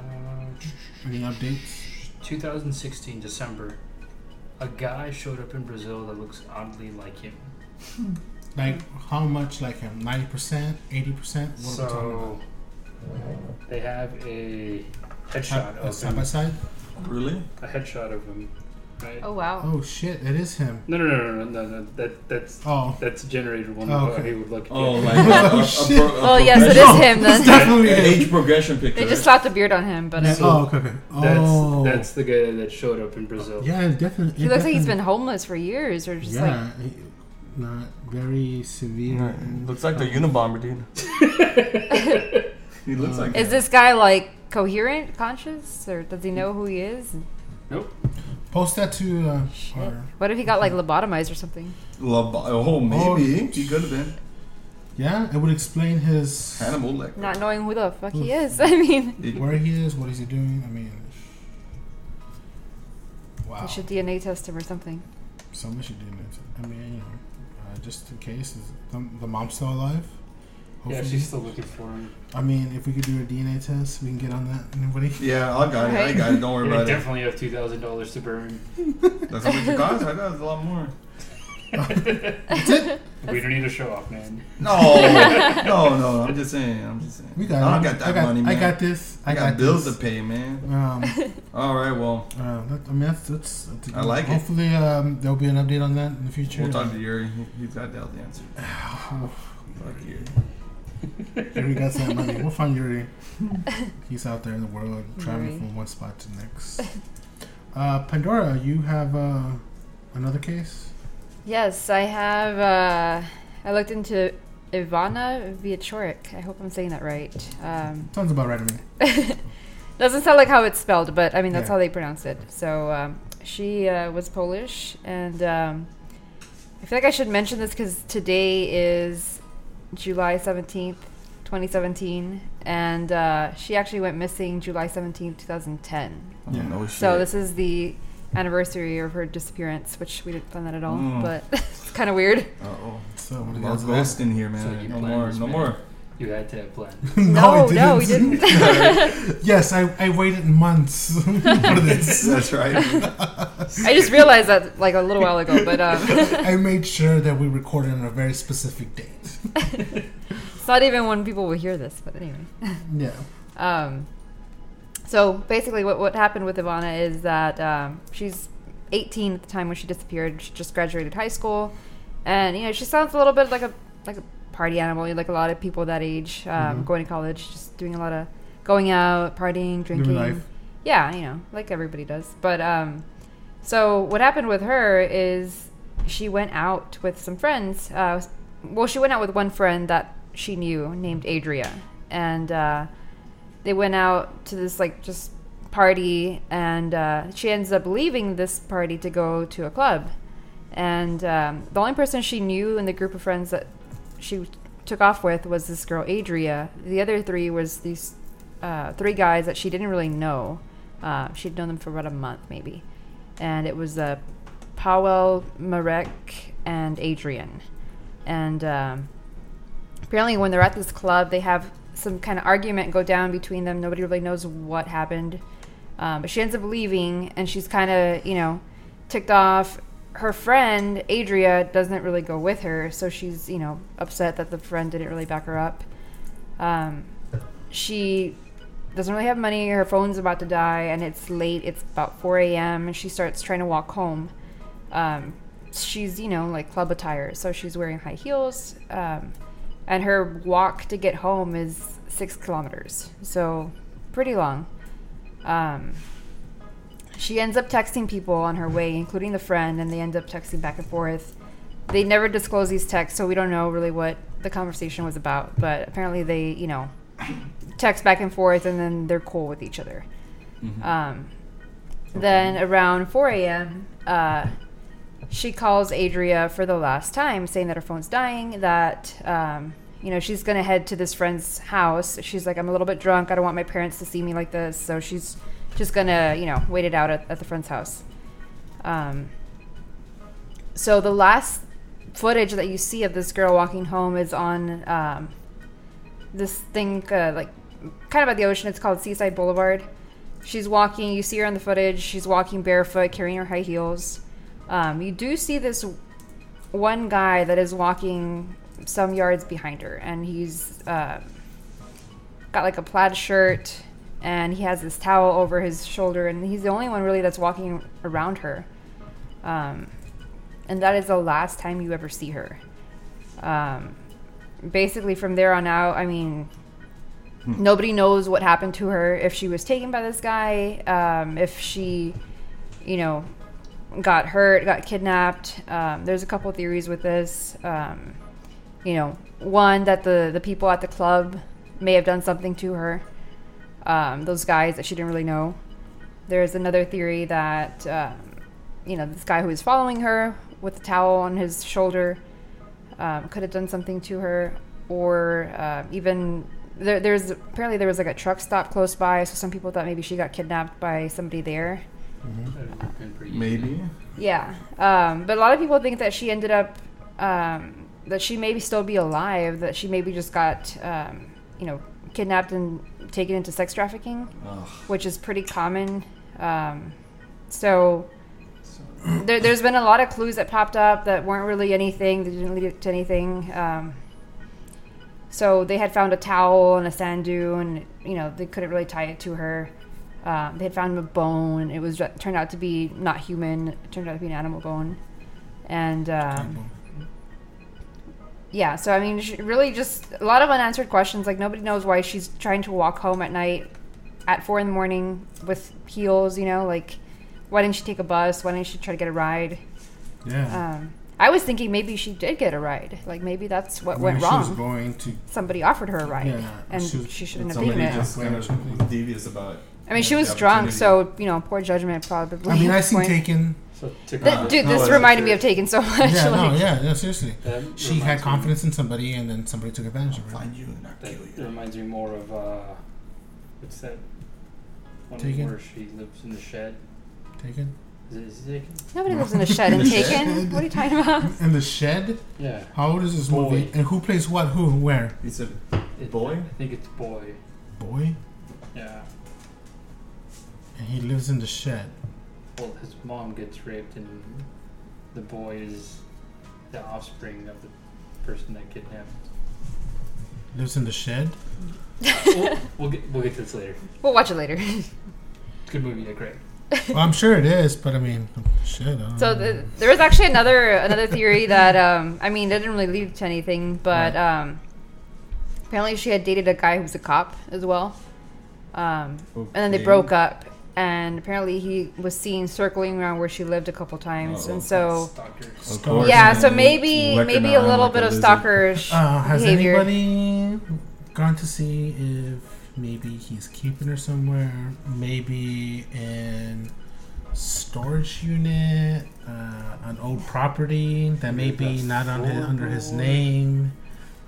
Any updates? twenty sixteen, December. A guy showed up in Brazil that looks oddly like him. Like, how much like him? ninety percent? eighty percent? What so, are we talking about? They have a headshot a, of a side him. By side? Really? A headshot of him. Right? Oh, wow. Oh, shit. That is him. No, no, no, no, no, no. That, that's, oh. that's generated one. Oh, okay. He would look. Oh, like oh, shit. Pro, well, yes, it is him, then. It's definitely an age progression picture. They just slapped the beard on him, but... Yeah. So oh, okay, okay. Oh. That's, that's the guy that showed up in Brazil. Yeah, definitely. He looks definitely. Like he's been homeless for years, or just yeah, like... He, not very severe. No, it looks like the Unabomber, dude. He looks uh, like Is that. This guy, like, coherent, conscious, or does he know who he is? Nope. Post that to... Uh, our, what if he got, like, lobotomized or something? Lobo- oh, maybe. Oh, he could have been. Yeah, it would explain his... Hannibal, like... Not knowing who the fuck who he is. I mean... It, where he is, what is he doing? I mean... Wow. They should D N A test him or something. Somebody should D N A test him. I mean, you know, uh, just in case. Is the, the mom's still alive? Hopefully. Yeah, she's still looking for him. I mean, if we could do a D N A test, we can get on that. Anybody? Yeah, I got it. I got it. Don't worry about it. I definitely have two thousand dollars to burn. That's how much it costs? I got a lot more. That's it? We don't need to show off, man. No. No, no. I'm just saying. I'm just saying. We got I don't got that I got, money, man. I got this. I, I got, got bills this. To pay, man. Um, All right, well. Uh, that, I mean, that's... that's, that's I like hopefully, it. Hopefully, um, there'll be an update on that in the future. We'll talk to Yuri. He's got the answer. Oh, fuck Yuri. Yuri got that money. We'll find Yuri. He's out there in the world traveling Murray. From one spot to the next. Uh, Pandora, you have uh, another case? Yes, I have. Uh, I looked into Iwona Wieczorek. I hope I'm saying that right. Um, Sounds about right to me. Doesn't sound like how it's spelled, but I mean, that's yeah. how they pronounce it. So um, she uh, was Polish, and um, I feel like I should mention this because today is July seventeenth, twenty seventeen, and uh, she actually went missing July seventeenth, twenty ten. Yeah, no shit. So this is the anniversary of her disappearance, which we didn't plan that at all, mm. but it's kind of weird. Uh-oh. So what well, ghost in here, man. So no more, no more. You had to have planned. no, no, we didn't. No, we didn't. Yes, I, I waited months for this. That's right. I just realized that like a little while ago, but um, I made sure that we recorded on a very specific date. It's not even when people will hear this, but anyway. Yeah. Um. So basically, what what happened with Iwona is that um, she's eighteen at the time when she disappeared. She just graduated high school, and you know she sounds a little bit like a like a. party animal, like a lot of people that age, um, mm-hmm. going to college, just doing a lot of going out, partying, drinking. Life. Yeah, you know, like everybody does. But um, so what happened with her is she went out with some friends. Uh, well, she went out with one friend that she knew named Adria, and uh, they went out to this like just party, and uh, she ends up leaving this party to go to a club, and um, the only person she knew in the group of friends that she took off with was this girl Adria. The other three was these uh, three guys that she didn't really know. Uh, she'd known them for about a month maybe, and it was uh, Powell, Marek, and Adrian. And um, apparently, when they're at this club, they have some kind of argument go down between them. Nobody really knows what happened, um, but she ends up leaving, and she's kind of you know ticked off. Her friend, Adria, doesn't really go with her, so she's, you know, upset that the friend didn't really back her up. Um, she doesn't really have money. Her phone's about to die, and it's late. It's about four a.m., and she starts trying to walk home. Um, she's, you know, like club attire, so she's wearing high heels, um, and her walk to get home is six kilometers, so pretty long. Um... She ends up texting people on her way, including the friend, and they end up texting back and forth. They never disclose these texts, so we don't know really what the conversation was about. But apparently they, you know, text back and forth, and then they're cool with each other. Mm-hmm. Um, okay. Then around four a.m., uh, she calls Adria for the last time, saying that her phone's dying, that, um, you know, she's going to head to this friend's house. She's like, I'm a little bit drunk. I don't want my parents to see me like this. So she's... just gonna, you know, wait it out at, at the friend's house. Um, so the last footage that you see of this girl walking home is on um, this thing, uh, like, kind of at the ocean. It's called Seaside Boulevard. She's walking. You see her in the footage. She's walking barefoot, carrying her high heels. Um, you do see this one guy that is walking some yards behind her, and he's uh, got like a plaid shirt, and he has this towel over his shoulder, and he's the only one really that's walking around her. Um, and that is the last time you ever see her. Um, basically, from there on out, I mean, hmm. nobody knows what happened to her. If she was taken by this guy, um, if she, you know, got hurt, got kidnapped. Um, there's a couple theories with this. Um, you know, one, that the, the people at the club may have done something to her. Um, those guys that she didn't really know. There's another theory that, um, you know, this guy who was following her with the towel on his shoulder um, could have done something to her. Or uh, even, there, there's apparently there was like a truck stop close by, so some people thought maybe she got kidnapped by somebody there. Mm-hmm. Maybe. Yeah, um, but a lot of people think that she ended up, um, that she maybe still be alive, that she maybe just got, um, you know, kidnapped and taken into sex trafficking, Ugh. which is pretty common. Um, so there, there's been a lot of clues that popped up that weren't really anything, that didn't lead to anything. Um, so they had found a towel and a sand dune, and, you know, they couldn't really tie it to her. Uh, they had found a bone. It was it turned out to be not human. It turned out to be an animal bone. And, um, yeah, so, I mean, really just a lot of unanswered questions. Like, nobody knows why she's trying to walk home at night at four in the morning with heels, you know? Like, why didn't she take a bus? Why didn't she try to get a ride? Yeah. Um, I was thinking maybe she did get a ride. Like, maybe that's what maybe went wrong. She was going to... Somebody offered her a ride, yeah, and she, was, she shouldn't have taken it. Somebody just kind of devious about it. I mean, yeah, she was drunk, so, you know, poor judgment probably. I mean, I seen Taken. So, Th- dude, no, this reminded me of Taken so much. Yeah, like, no, yeah, no, seriously. She had confidence me. in somebody, and then somebody took advantage of her. Find you and I'll kill you. It reminds me more of, uh, what's that? One Taken? Where she lives in the shed. Taken? Is it, is it Taken? Nobody no. lives in a shed in Taken. What are you talking about? In the shed? Yeah. How old is this boy. movie? And who plays what, who, where? It's a boy? I think it's boy. Boy? Yeah. And he lives in the shed. Well, his mom gets raped, and the boy is the offspring of the person that kidnapped. Lives in the shed? uh, we'll, we'll, get, we'll get to this later. We'll watch it later. It's a good movie, yeah, great. Well, I'm sure it is, but I mean, shit, I don't so know. The, there was actually another another theory that, um, I mean, it didn't really lead to anything, but right. um, apparently she had dated a guy who was a cop as well. Um, okay. And then they broke up, and apparently he was seen circling around where she lived a couple times, oh, and so stalker. yeah, so maybe maybe a little like bit a of stalkerish uh, has behavior. Has anybody gone to see if maybe he's keeping her somewhere, maybe in storage unit, uh, an old property that maybe not on his, under his name?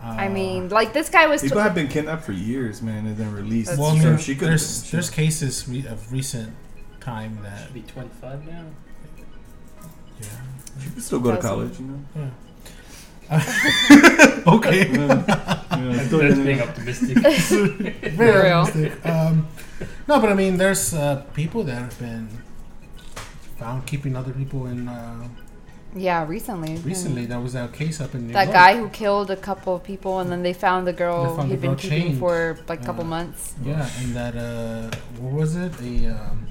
Uh, I mean, like, this guy was... People t- have been kidnapped for years, man, and then released. Well, so she could there's, been, there's cases re- of recent time that... She'd be twenty-five now. Yeah. She could still go to college, you know? Yeah. Uh, okay. yeah. Yeah, I'm just being optimistic. Very real. Optimistic. Um, no, but I mean, there's uh, people that have been found keeping other people in... Uh, Yeah, recently. Recently, yeah. That was that case up in New York. That guy who killed a couple of people, and then they found the girl found he'd the been girl keeping chained. for like a couple uh, months. Yeah, and that, uh, what was it? The, um,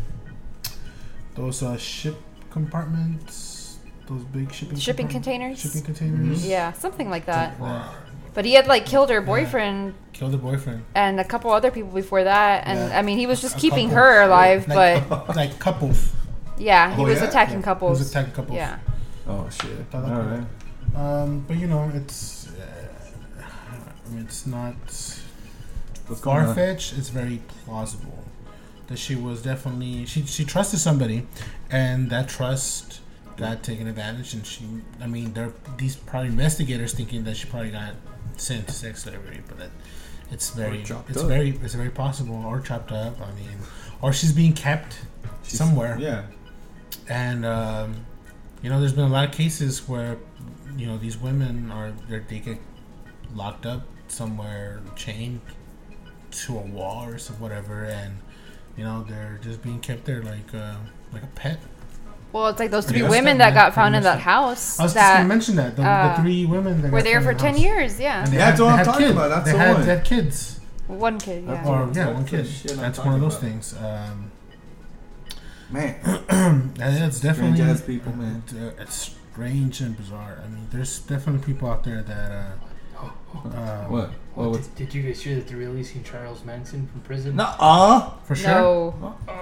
those uh, ship compartments, those big shipping Shipping containers? Shipping containers. Mm-hmm. Yeah, something like that. Wow. But he had, like, killed her boyfriend. Yeah. Killed her boyfriend. And a couple other people before that. And, yeah. I mean, he was just a keeping couple. her alive, like, but... Like couples. Yeah, he oh, was yeah? attacking yeah. couples. He was attacking couples. Yeah. Oh shit! All right. Um, but you know, it's uh, I mean, it's not far-fetched. It's very plausible that she was definitely she she trusted somebody, and that trust got taken advantage. And she, I mean, there these probably investigators thinking that she probably got sent to sex slavery, but it, it's very it's up. very it's very possible or chopped up. I mean, or she's being kept she's, somewhere. Yeah. And um, you know, there's been a lot of cases where, you know, these women are they get locked up somewhere, chained to a wall or some whatever, and you know they're just being kept there like uh, like a pet. Well, it's like those three women that got found in that house. I was just going to mention that. The, uh, the three women that were there for ten years, yeah. And they had, that's what I'm talking about. That's the one. They had kids. One kid, yeah. Or, yeah, one kid. That's one of those things. Um, man. That's definitely... Strange ass people, man. It's strange and bizarre. I mean, there's definitely people out there that... Uh, Um, what? Well, did, did you guys hear that they're releasing Charles Manson from prison? Nuh-uh. For sure. No. Uh,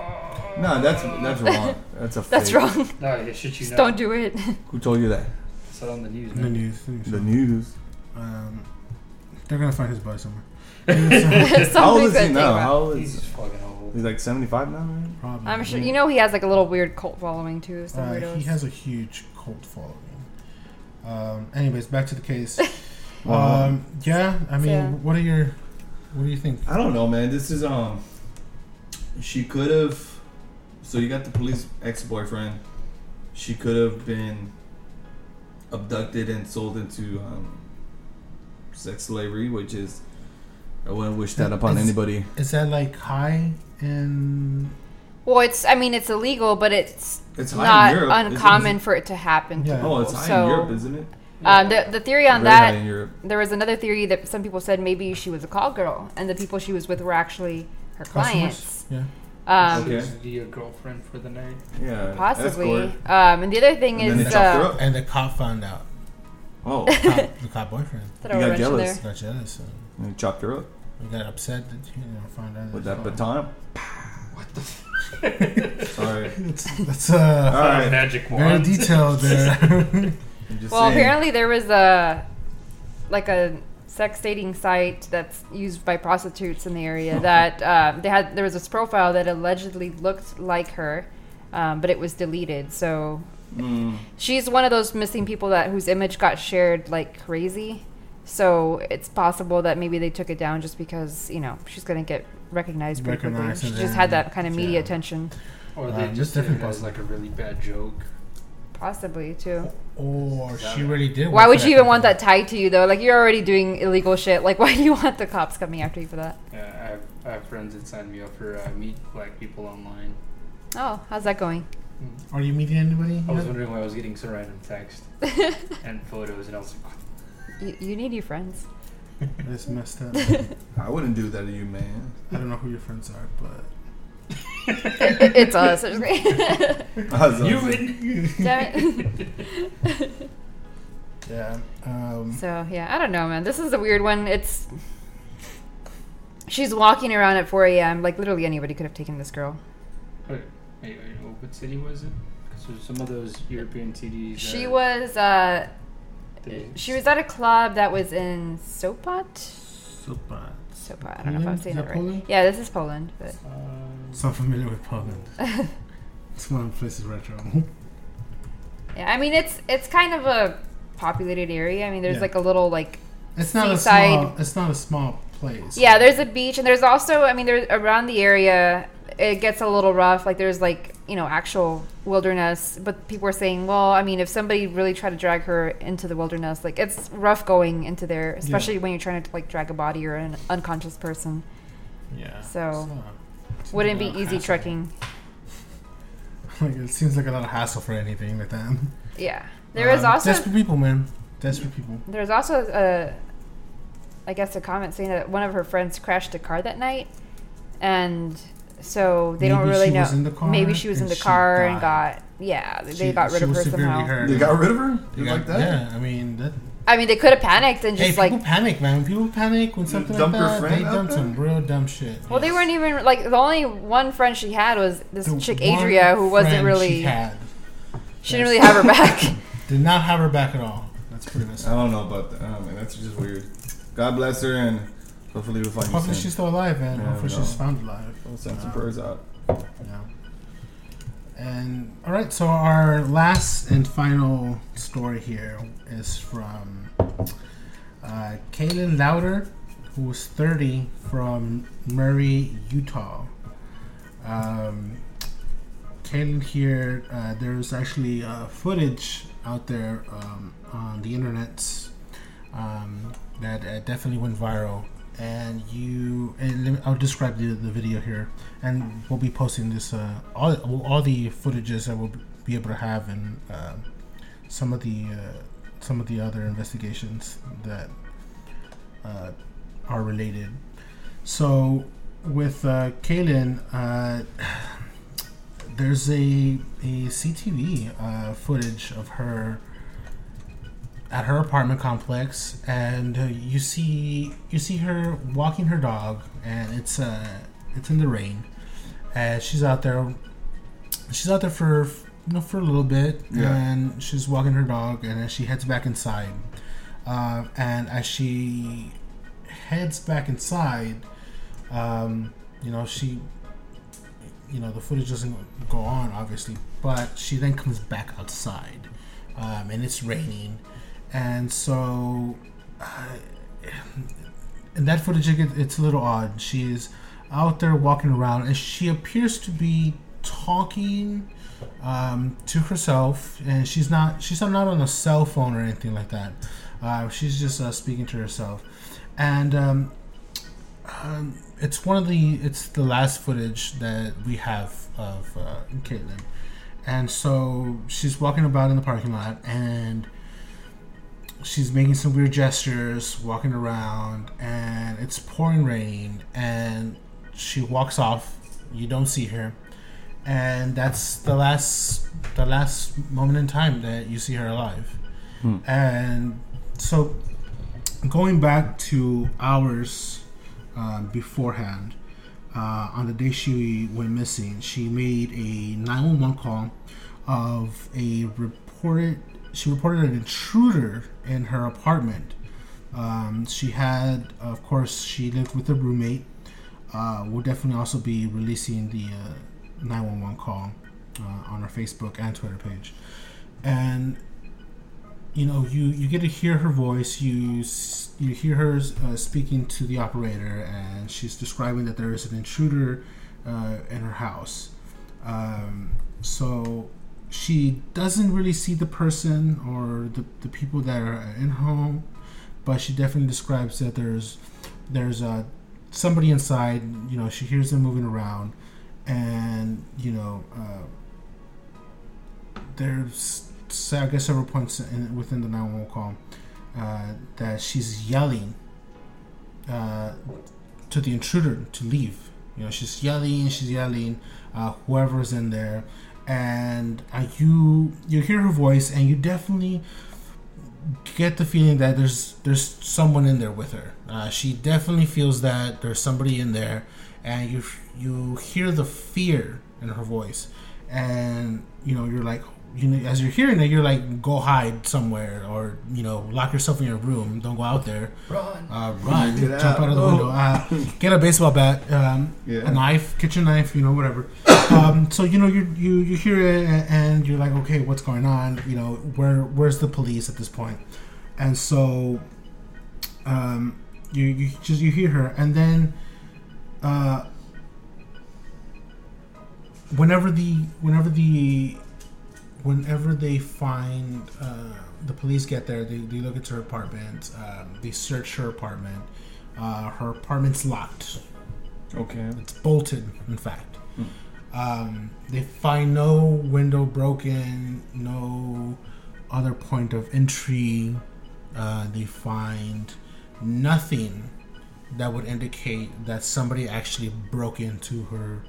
no, that's that's wrong. That's a fake. That's wrong. No, yeah, should you know? Just don't do it. Who told you that? It's on the news. Man. The news. The news. Um, they're gonna find his body somewhere. How old is he now? How old is? He's fucking old. He's like seventy-five now, right? Probably. I'm sure. You know, he has like a little weird cult following too. Some uh, he has a huge cult following. Um. Anyways, back to the case. Um, yeah, I mean, yeah. what are your, what do you think? I don't know, man. This is, um, she could have, so you got the police ex-boyfriend. She could have been abducted and sold into, um, sex slavery, which is, I wouldn't wish that upon is, anybody. Is that like high in... Well, it's, I mean, it's illegal, but it's, it's high not in Europe, uncommon it? for it to happen to yeah. people. Oh, it's high so. in Europe, isn't it? Um, the, the theory on that, there was another theory that some people said maybe she was a call girl, and the people she was with were actually her clients. Customers? Yeah. Um, okay. She was your girlfriend for the night. Yeah. Possibly. Um, and the other thing and is... Uh, and the cop found out. Oh. The cop, the cop boyfriend. He got jealous. There. got jealous. And he chopped her up. He got upset that he didn't find out. With that baton? What the f- Sorry. That's, that's uh, a magic wand. Very detailed there. Well, saying. apparently there was a, like a sex dating site that's used by prostitutes in the area that uh, they had. There was this profile that allegedly looked like her, um, but it was deleted. So mm. she's one of those missing people that whose image got shared like crazy. So it's possible that maybe they took it down just because, you know, she's gonna get recognized pretty quickly. She just had that kind of media yeah. attention. Or they um, just did it as like a really bad joke. Possibly, too. Or she really did. Why would you even want that tied to you, though? Like, you're already doing illegal shit. Like, why do you want the cops coming after you for that? Yeah, I have, I have friends that signed me up for uh, meet black people online. Oh, how's that going? Are you meeting anybody? I was wondering why I was getting so random text and photos, and I was like, you, you need your friends. That's messed up. I wouldn't do that to you, man. I don't know who your friends are, but... it, it's us. It's you win. Damn it. Yeah. Um, so yeah, I don't know, man. This is a weird one. It's she's walking around at four a.m. Like literally anybody could have taken this girl. Wait, wait, wait, what city was it? Because there's some of those European cities. She was. Uh, she was at a club that was in Sopot. Sopot. Sopot. I don't know if I'm saying that right. Poland? Yeah, this is Poland, but. Uh, So familiar with Poland. It's one of the places where I travel. Yeah, I mean it's it's kind of a populated area. I mean there's yeah. like a little like it's not seaside. a small it's not a small place. Yeah, there's a beach and there's also I mean there's around the area it gets a little rough. Like there's like, you know, actual wilderness, but people are saying, well, I mean if somebody really tried to drag her into the wilderness, like it's rough going into there, especially yeah. when you're trying to like drag a body or an unconscious person. Yeah. So wouldn't it be easy hassle. trekking? Like it seems like a lot of hassle for anything like that. Yeah, there um, is also desperate people, man. Desperate people. There's also a, I guess, a comment saying that one of her friends crashed a car that night, and so they maybe don't really she know. Was in the car maybe she was in the car died. and got yeah they she, got rid of her somehow. Hurt. They got rid of her. They got, like that. Yeah, I mean that. I mean, they could have panicked and just hey, like... people panic, man. People panic when something like that. They dumped there? some real dumb shit. Well, yes. they weren't even... Like, the only one friend she had was this the chick, Adria, who wasn't really... she had. She yes. didn't really have her back. Did not have her back at all. That's pretty messed up. I don't know about that. Oh, man, that's just weird. God bless her, and hopefully we'll find Hopefully she's still alive, man. Yeah, hopefully she's found alive. We'll send some prayers out. Yeah. And, all right, so our last and final story here is from uh, Kayelyn Louder, who was thirty, from Murray, Utah. um, Kayelyn here, uh, there's actually uh, footage out there um, on the internet um, that uh, definitely went viral. And you, and I'll describe the, the video here, and we'll be posting this uh, all all the footages that we'll be able to have, and uh, some of the uh, some of the other investigations that uh, are related. So with uh, Kayelyn, uh, there's a a C C T V uh, footage of her at her apartment complex, and uh, you see you see her walking her dog, and it's uh it's in the rain, and she's out there she's out there for you know for a little bit, yeah. and she's walking her dog, and then she heads back inside, uh, and as she heads back inside, um, you know she you know the footage doesn't go on obviously, but she then comes back outside, um, and it's raining. And so, uh, in that footage, it's a little odd. She's out there walking around, and she appears to be talking um, to herself. And she's not she's not on a cell phone or anything like that. Uh, she's just uh, speaking to herself. And um, um, it's one of the it's the last footage that we have of uh, Kayelyn. And so she's walking about in the parking lot, and she's making some weird gestures, walking around, and it's pouring rain, and she walks off. You don't see her, and that's the last the last moment in time that you see her alive. Hmm. And so, going back to hours uh, beforehand, uh, on the day she went missing, she made a nine one one call of a reported She reported an intruder in her apartment. Um, she had, of course, she lived with a roommate. Uh, we'll definitely also be releasing the uh, nine one one call uh, on her Facebook and Twitter page. And, you know, you, you get to hear her voice. You you hear her uh, speaking to the operator, and she's describing that there is an intruder uh, in her house. Um, so... She doesn't really see the person or the, the people that are in home, but she definitely describes that there's there's uh, somebody inside. You know, she hears them moving around, and you know, uh, there's I guess several points in, within the nine one one call uh, that she's yelling uh, to the intruder to leave. You know, she's yelling, she's yelling, uh, whoever's in there. And uh, you you hear her voice, and you definitely get the feeling that there's there's someone in there with her. Uh, she definitely feels that there's somebody in there, and you you hear the fear in her voice. And you know you're like you know as you're hearing it, you're like, go hide somewhere, or you know lock yourself in your room, don't go out there, run, uh, run, jump out, out of the oh. window, uh, get a baseball bat, um, yeah. a knife, kitchen knife, you know whatever. Um, so you know you you you hear it, and you're like, okay, what's going on? You know, where where's the police at this point? And so, um, you you just you hear her, and then, uh, whenever the whenever the whenever they find uh, the police get there, they they look into her apartment, um, they search her apartment. Uh, her apartment's locked. Okay, it's bolted, in fact. Hmm. Um, they find no window broken, no other point of entry. Uh, they find nothing that would indicate that somebody actually broke into her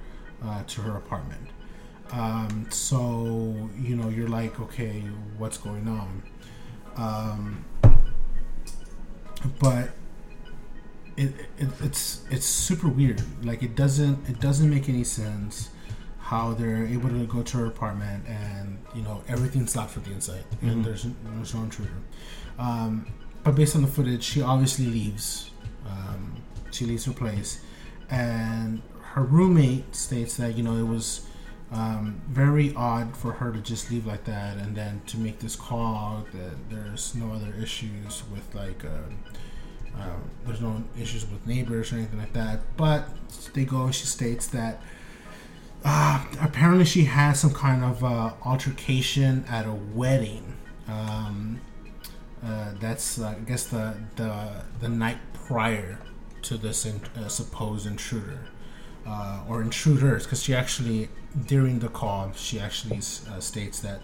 uh, to her apartment. Um, so you know you're like, okay, what's going on? Um, but it, it it's it's super weird. Like it doesn't it doesn't make any sense how they're able to go to her apartment, and you know everything's locked from the inside, and mm-hmm. there's there's no intruder. Um, but based on the footage, she obviously leaves. Um, she leaves her place, and her roommate states that you know it was um, very odd for her to just leave like that, and then to make this call that there's no other issues with like uh, uh, there's no issues with neighbors or anything like that. But they go, and she states that Uh, apparently she had some kind of uh, altercation at a wedding. Um, uh, that's, uh, I guess, the, the the night prior to this in, uh, supposed intruder. Uh, or intruders, because she actually, during the call, she actually uh, states that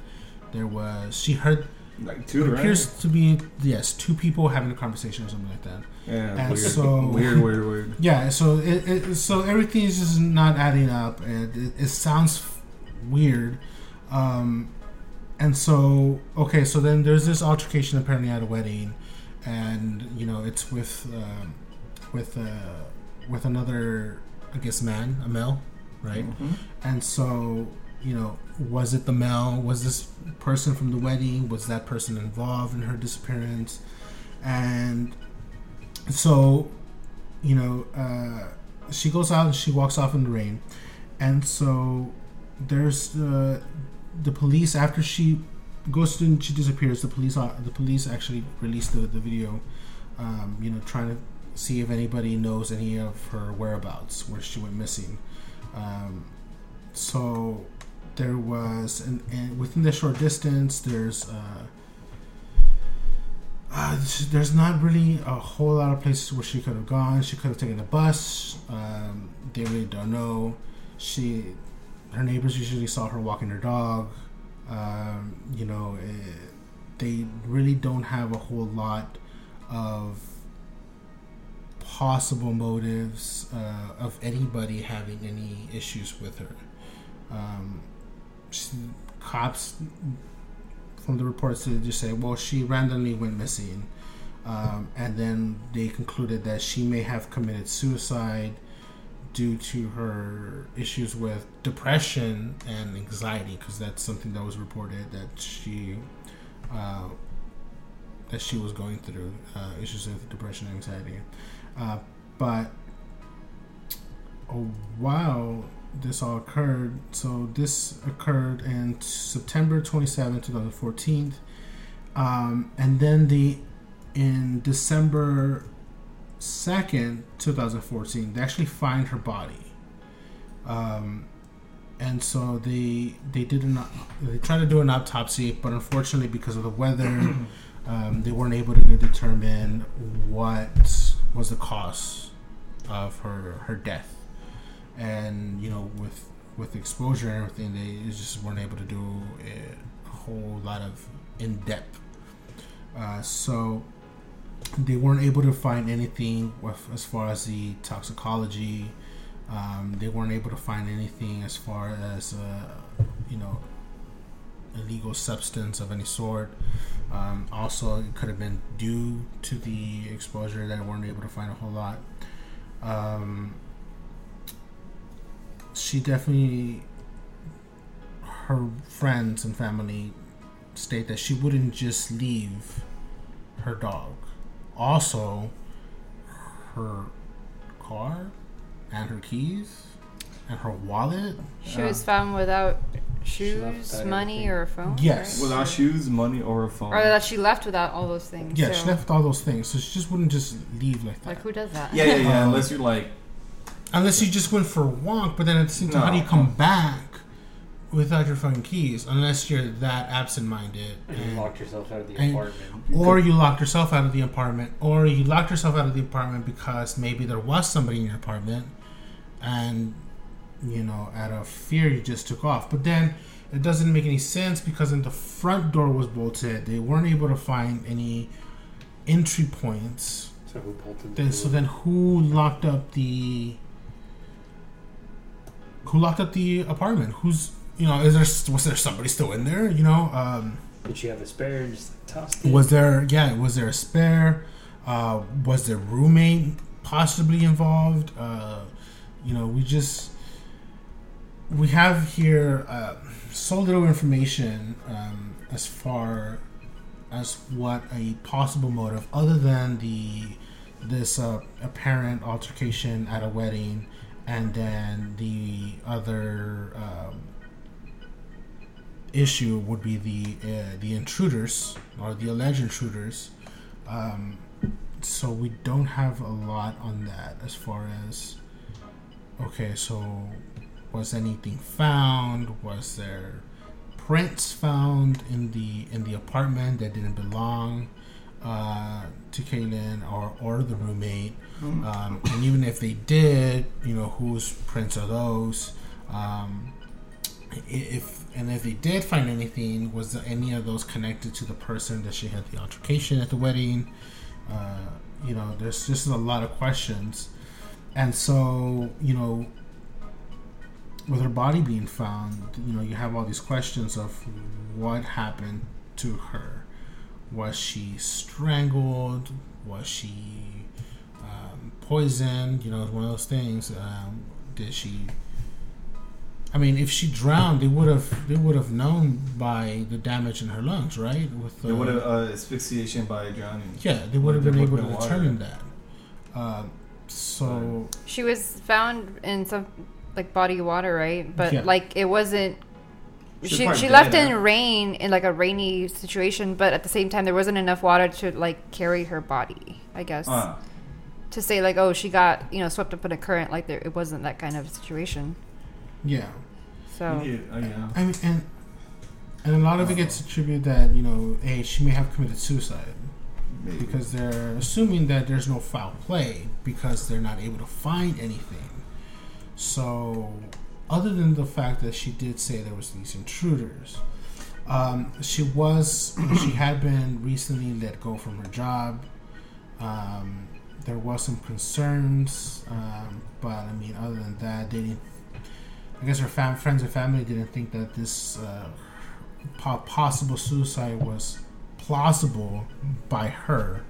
there was, she heard, like two, it appears right? to be, yes, two people having a conversation or something like that. Yeah, and weird. So, weird, weird, weird. Yeah, so it, it, so everything is just not adding up, and it, it sounds f- weird. Um, and so, okay, so then there's this altercation apparently at a wedding, and, you know, it's with, uh, with, uh, with another... I guess man, a male, right? Mm-hmm. And so, you know, was it the male? Was this person from the wedding? Was that person involved in her disappearance? And so, you know, uh, she goes out and she walks off in the rain. And so there's the the police after she goes to and she disappears. The police the police actually released the the video, um, you know, trying to see if anybody knows any of her whereabouts, where she went missing. Um, so there was, and an, within the short distance, there's uh, uh, there's not really a whole lot of places where she could have gone. She could have taken a bus. Um, they really don't know. She, her neighbors usually saw her walking her dog. Um, you know, it, they really don't have a whole lot of possible motives uh, of anybody having any issues with her. Um, she, cops, from the reports, they just say, well, she randomly went missing. Um, and then they concluded that she may have committed suicide due to her issues with depression and anxiety, because that's something that was reported that she uh, that she was going through, uh, issues with depression and anxiety. Uh, but a while this all occurred, so this occurred in September twenty-seventh, twenty fourteen, um, and then the in December second, twenty fourteen, they actually find her body, um, and so they they did an they tried to do an autopsy, but unfortunately because of the weather, um, they weren't able to determine what was the cause of her her death. And, you know, with with exposure and everything, they just weren't able to do a whole lot of in-depth. Uh, so they weren't able to find anything with, as far as the toxicology. Um, they weren't able to find anything as far as, uh, you know, illegal substance of any sort. Um, also, it could have been due to the exposure that I weren't able to find a whole lot. Um, she definitely, her friends and family state that she wouldn't just leave her dog. Also, her car and her keys and her wallet. She uh, was found without... shoes, money, or a phone? Yes. Right? Without shoes, money, or a phone. Or that she left without all those things. Yeah, so. She left all those things. So she just wouldn't just leave like that. Like, who does that? Yeah, yeah, yeah. Um, unless you're like... Unless you just went for a walk, but then at the same time, how do you come back without your fucking keys? Unless you're that absent-minded. And, and you locked yourself out of the and, apartment. Or you locked yourself out of the apartment. Or you locked yourself out of the apartment because maybe there was somebody in your apartment. And... you know, out of fear, you just took off. But then it doesn't make any sense because then the front door was bolted. They weren't able to find any entry points. So who bolted the door? So then who locked up the... Who locked up the apartment? Who's, you know, is there, was there somebody still in there? You know, um... Did she have a spare and just tossed it? Was there, yeah, was there a spare? Uh, was their roommate possibly involved? Uh, you know, we just... We have here uh, so little information um, as far as what a possible motive, other than the this uh, apparent altercation at a wedding, and then the other um, issue would be the uh, the intruders or the alleged intruders. Um, so we don't have a lot on that as far as okay, so. Was anything found? Was there prints found in the in the apartment that didn't belong uh, to Kayelyn or, or the roommate? Mm-hmm. Um, and even if they did, you know, whose prints are those? Um, if and if they did find anything, was there any of those connected to the person that she had the altercation at the wedding? Uh, you know, there's just a lot of questions. And so, you know, with her body being found, you know, you have all these questions of what happened to her. Was she strangled? Was she um, poisoned? You know, it's one of those things. Um, did she? I mean, if she drowned, they would have they would have known by the damage in her lungs, right? With uh, they would have uh, asphyxiation by drowning. Yeah, they would have been able to determine that. Uh, so she was found in some. Like body water, right? But yeah. like it wasn't. She's she she left in rain in like a rainy situation, but at the same time there wasn't enough water to like carry her body. I guess uh. to say like, oh, she got you know swept up in a current. Like there, it wasn't that kind of situation. Yeah. So. Yeah, I know. I mean, and and a lot of it gets attributed that you know, hey, she may have committed suicide. Maybe. Because they're assuming that there's no foul play because they're not able to find anything. So, other than the fact that she did say there was these intruders, um, she was she had been recently let go from her job. Um, there was some concerns, um, but I mean, other than that, they didn't. I guess her fam- friends and family didn't think that this uh, po- possible suicide was plausible by her.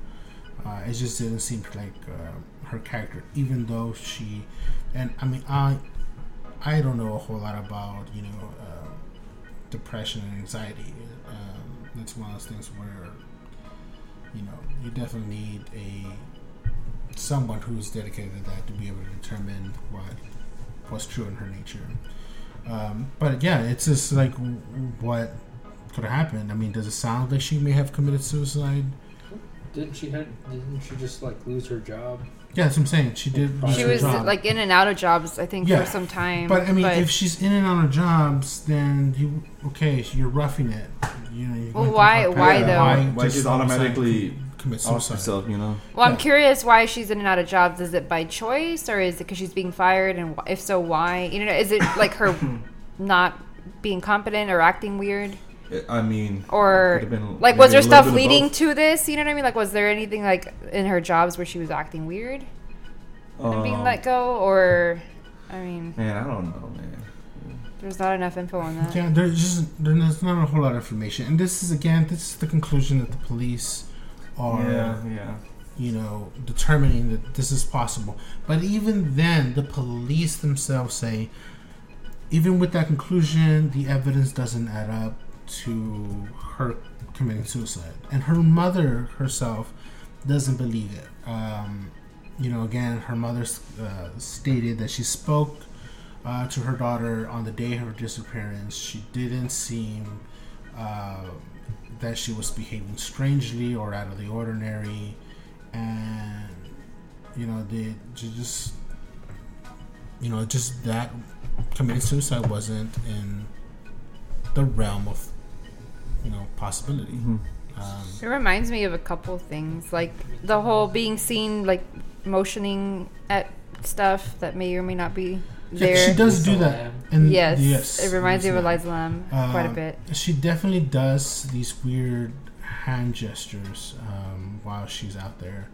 Uh, it just didn't seem like uh, her character, even though she. And I mean, I I don't know a whole lot about, you know, uh, depression and anxiety. Um, that's one of those things where, you know, you definitely need a someone who's dedicated to that to be able to determine what was true in her nature. Um, but yeah, it's just like what could have happened. I mean, does it sound like she may have committed suicide? Didn't she had? Didn't she just like lose her job? Yeah, that's what I'm saying. She did. She was job. like in and out of jobs, I think, yeah. for some time. But I mean, but if she's in and out of jobs, then you okay? You're roughing it. You know. You're well, why? Why yeah. though? Why, why just, just automatically commit suicide? Herself, you know. Well, yeah. I'm curious why she's in and out of jobs. Is it by choice, or is it because she's being fired? And if so, why? You know, is it like her not being competent or acting weird? I mean, or been, like, was there stuff leading to this? You know what I mean? Like, was there anything like in her jobs where she was acting weird um, and being let go? Or, I mean, man, I don't know, man. There's not enough info on that. Yeah, there's just there's not a whole lot of information. And this is again, this is the conclusion that the police are, yeah, yeah. you know, determining that this is possible. But even then, the police themselves say, even with that conclusion, the evidence doesn't add up to her committing suicide, and her mother herself doesn't believe it. Um, you know, again, her mother uh, stated that she spoke uh, to her daughter on the day of her disappearance. She didn't seem uh, that she was behaving strangely or out of the ordinary, and you know, they just, you know, just that committing suicide wasn't in the realm of, you know, possibility. Mm-hmm. Um, it reminds me of a couple things, like the whole being seen, like motioning at stuff that may or may not be there. Yeah, she does do that. And yes, yes, it reminds me of Elisa Lam uh, quite a bit. She definitely does these weird hand gestures um, while she's out there,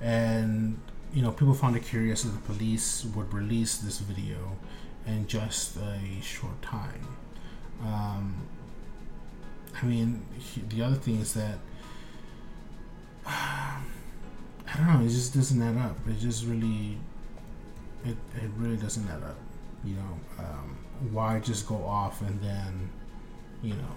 and you know, people found it curious that the police would release this video in just a short time. Um, I mean, he, the other thing is that uh, I don't know. It just doesn't add up. It just really, it it really doesn't add up. You know, um, why just go off and then, you know,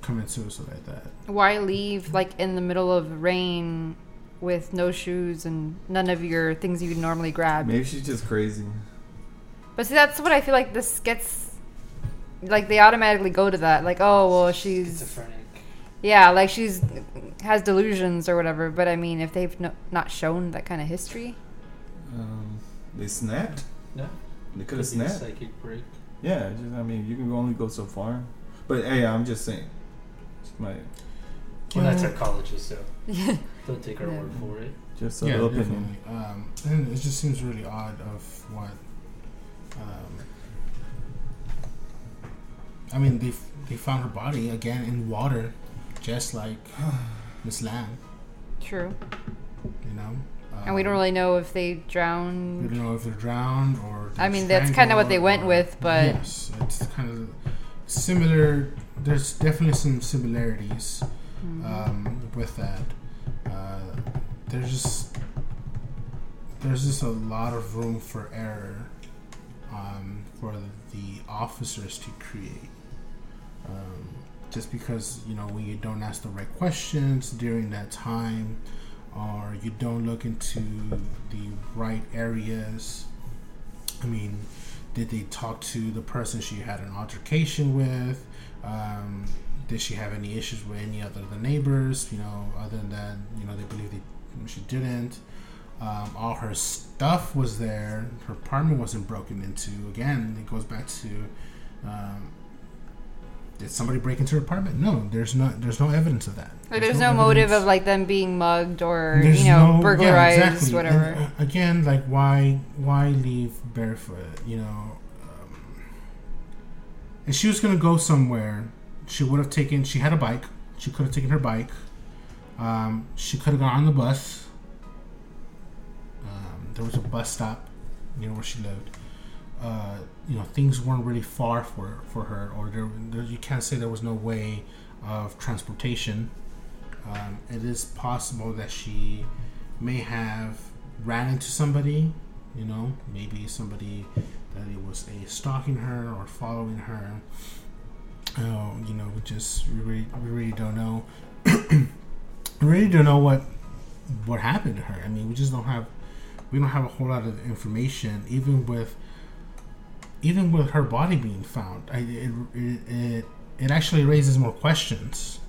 commit suicide like that? Why leave like in the middle of rain with no shoes and none of your things you normally grab? Maybe she's just crazy. But see, that's what I feel like this gets. Like, they automatically go to that. Like, oh, well, she's... schizophrenic. Yeah, like, she's... has delusions or whatever. But, I mean, if they've no, not shown that kind of history... Um, they snapped? No. They could have snapped. Psychic break. Yeah, just, I mean, you can only go so far. But hey, I'm just saying. Just my, well, that's our colleges, so don't take our yeah. word for it. Just a yeah, little opinion. Um, and it just seems really odd of what. Um, I mean, they they found her body again in water, just like Miss Lam. True. You know. Um, and we don't really know if they drowned. We don't know if they're drowned or. I mean, that's kind of what they went or, with, but. Yes, it's kind of similar. There's definitely some similarities mm-hmm. um, with that. Uh, there's just there's just a lot of room for error um, for the officers to create. Um, just because you know when you don't ask the right questions during that time. Or you don't look into the right areas. I mean, did they talk to the person she had an altercation with? Um, did she have any issues with any other of the neighbors? You know, other than, you know, they believe they, she didn't. Um, all her stuff was there. Her apartment wasn't broken into. Again, it goes back to, um, did somebody break into her apartment? No, there's not. There's no evidence of that. Like, there's, there's no, no motive of like them being mugged or there's you know no, burglarized, yeah, exactly. Whatever. And, uh, again, like why why leave barefoot? You know, um, and she was gonna go somewhere. She would have taken. She had a bike. She could have taken her bike. Um, she could have gone on the bus. Um, there was a bus stop near where she lived. Uh, you know, things weren't really far for for her, or there, there you can't say there was no way of transportation. Um, it is possible that she may have ran into somebody, you know, maybe somebody that it was a stalking her or following her. Uh, you know, we just we really, we really don't know. We really don't know what what happened to her. I mean, we just don't have we don't have a whole lot of information, even with. Even with her body being found, I, it, it it it actually raises more questions.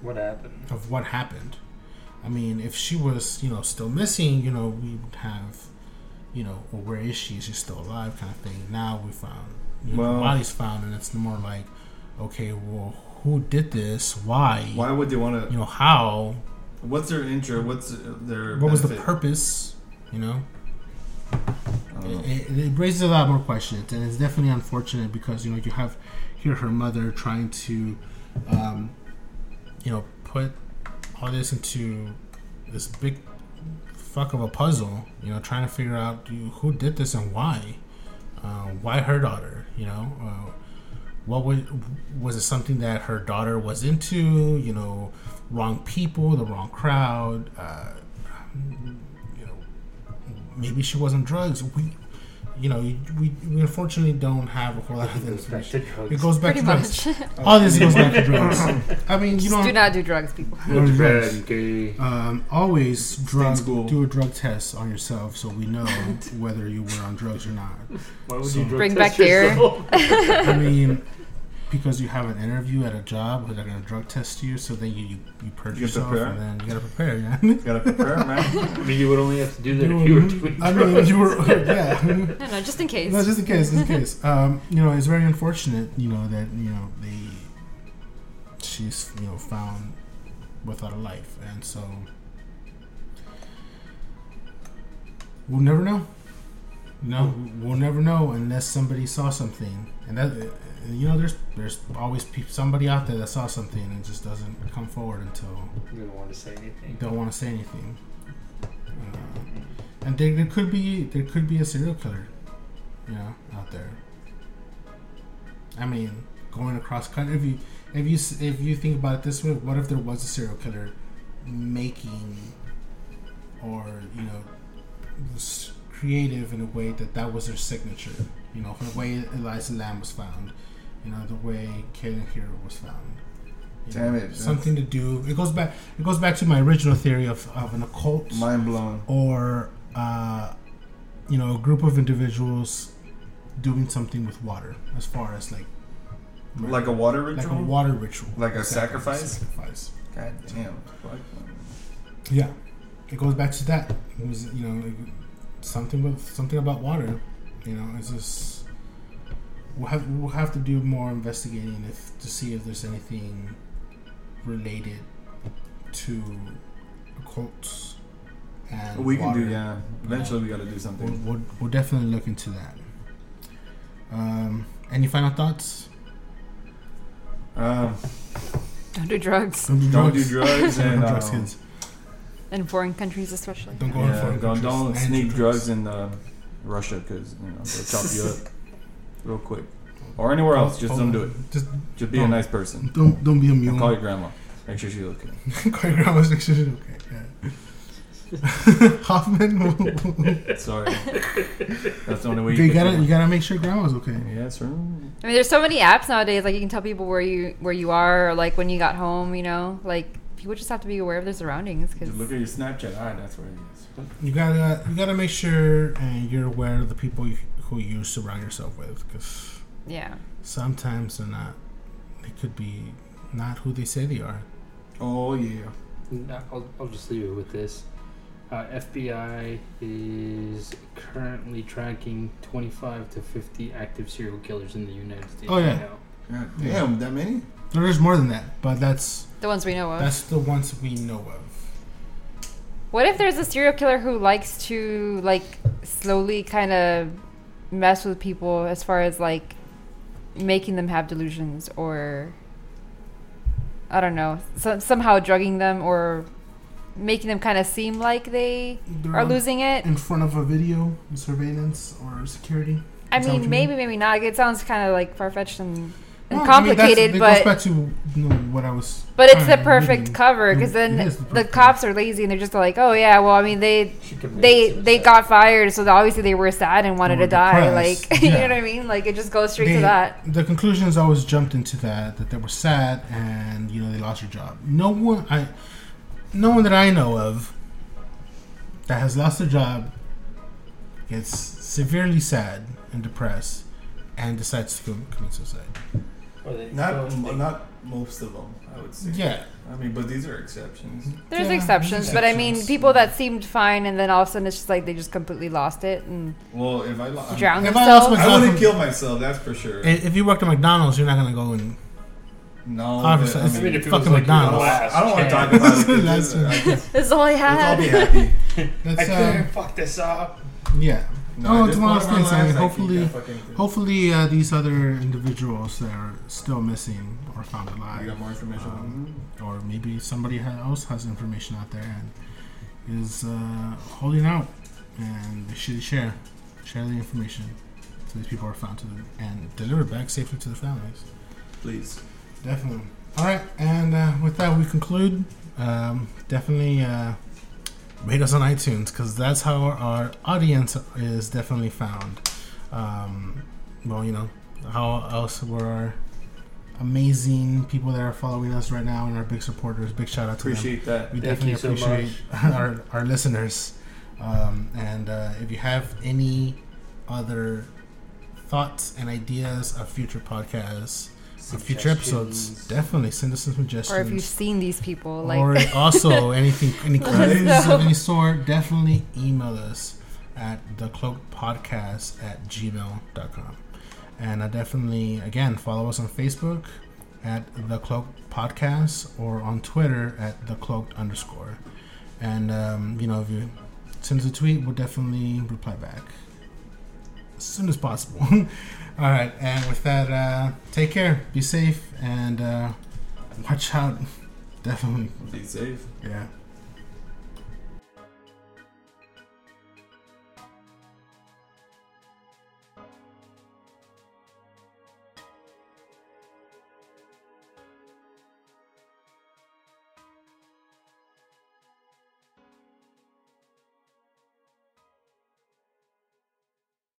What happened? Of what happened? I mean, if she was, you know, still missing, you know, we would have, you know, well, where is she? Is she still alive? Kind of thing. Now we found, you know, well, the body's found, and it's more like, okay, well, who did this? Why? Why would they want to? You know, how? What's their interest? What's their? What benefit? Was the purpose? You know. It, it raises a lot more questions, and it's definitely unfortunate because you know you have here her mother trying to, um, you know, put all this into this big fuck of a puzzle. You know, trying to figure out you, who did this and why. Uh, why her daughter? You know, uh, what was was it something that her daughter was into? You know, wrong people, the wrong crowd. Uh, Maybe she was on drugs. We, you know, we, we unfortunately don't have a whole lot of information. It goes back Pretty to drugs. All this goes back to drugs. I mean, you don't do not do drugs, people. No drugs. Um, always drugs. Do a drug test on yourself so we know whether you were on drugs or not. Why would so, you drug bring test back yourself? There? I mean, because you have an interview at a job where they're gonna drug test you, so then you you, you purge you yourself and then you gotta prepare, yeah. You gotta prepare, man. I mean, you would only have to do that you if you were doing I drugs. mean, you were, yeah. No, no, just in case. No, just in case, just in case. Um, you know, it's very unfortunate, you know, that you know they she's you know found without a life, and so we'll never know. No, we'll never know unless somebody saw something, and that. You know, there's there's always pe- somebody out there that saw something and just doesn't come forward until they don't want to say anything. Don't want to say anything. Uh, and there, there could be there could be a serial killer, you know, out there. I mean, going across country. If you if you if you think about it this way, what if there was a serial killer making, or you know, was creative in a way that that was their signature? You know, the way Elisa Lam was found, you know, the way Kayelyn here was found. Damn it! Something to do. It goes back. It goes back to my original theory of, of an occult. Mind blown. Or, uh, you know, a group of individuals doing something with water, as far as like. Murder. Like a water ritual. Like a water ritual. Like a sacrifice. Sacrifice. God damn. Yeah, it goes back to that. It was, you know, something with something about water. You know, it's just we'll have we'll have to do more investigating if to see if there's anything related to occults and we water. can do yeah. Eventually, we got to do something. We'll, we'll, we'll definitely look into that. Um, any final thoughts? Uh, don't do drugs. Don't do drugs, don't do drugs and. Um, In foreign countries, especially. Don't go yeah, in foreign don't, countries. Don't sneak drugs in uh, Russia because you know they'll chop you up real quick. Or anywhere else, just oh, don't do it. Just, just be a nice person. Don't don't be a mule. And call your grandma. Make sure she's okay. Call your grandma. Make sure she's okay. Yeah. Hoffman. Sorry, that's the only way you, you gotta. It. You gotta make sure grandma's okay. Yeah, sure. I mean, there's so many apps nowadays. Like you can tell people where you where you are, or like when you got home. You know, like. You would just have to be aware of their surroundings. Cause look at your Snapchat. All right, that's where it is. You gotta, you gotta make sure and you're aware of the people you, who you surround yourself with. Cause yeah, sometimes they're not. They could be not who they say they are. Oh yeah. I'll, I'll just leave it with this. Uh, F B I is currently tracking twenty-five to fifty active serial killers in the United States. Oh yeah. Right now. Yeah. Damn, that many? There's more than that, but that's the ones we know of. That's the ones we know of. What if there's a serial killer who likes to like slowly kind of mess with people as far as like making them have delusions or I don't know, so, somehow drugging them or making them kind of seem like they They're are losing it in front of a video surveillance or security. I mean, maybe, mean? maybe not. It sounds kind of like far-fetched and. And no, complicated, I mean, but goes back to you know, what I was. But it's the perfect reading. cover because then the, the cops are lazy and they're just like, "Oh yeah, well, I mean they they they got fired, so obviously they were sad and wanted to die." Depressed. Like, yeah. You know what I mean? Like it just goes straight they, to that. The conclusions always jumped into that that they were sad and you know they lost their job. No one, I, no one that I know of that has lost their job gets severely sad and depressed and decides to commit suicide. Not so m- not most of them, I would say. Yeah. I mean, but these are exceptions. There's yeah, exceptions, but I mean, people that seemed fine, and then all of a sudden it's just like they just completely lost it and well, if I lo- drowned if themselves. I, I wouldn't kill myself, that's for sure. If you worked at McDonald's, you're not going to go and... No. Obviously, I mean, it's fucking like McDonald's. I don't want to talk about it. That's just, this is all I had. Let's all be happy. That's, I couldn't uh, fuck this up. Yeah. No, oh, it's one of those things. I mean, hopefully, hopefully uh, these other individuals that are still missing or found alive. We got more information, um, or maybe somebody else has information out there and is uh, holding out, and they should share, share the information so these people are found to them and delivered back safely to the families. Please, definitely. All right, and uh, with that we conclude. Um, definitely. Uh, Rate us on iTunes because that's how our, our audience is definitely found. Um, well, you know, how else were our amazing people that are following us right now and our big supporters. Big shout out to appreciate them. Appreciate that. We Thank definitely you so appreciate much. our our listeners. Um, and uh, if you have any other thoughts and ideas of future podcasts, for future episodes, definitely send us some suggestions. Or if you've seen these people, like or also anything, any questions of any sort, definitely email us at the cloaked podcast at gmail dot com. And I definitely, again, follow us on Facebook at The Cloaked Podcast or on Twitter at The Cloaked underscore. And, um, you know, if you send us a tweet, we'll definitely reply back as soon as possible. All right, and with that, uh, take care, be safe, and uh, watch out. Definitely. Be safe. Yeah.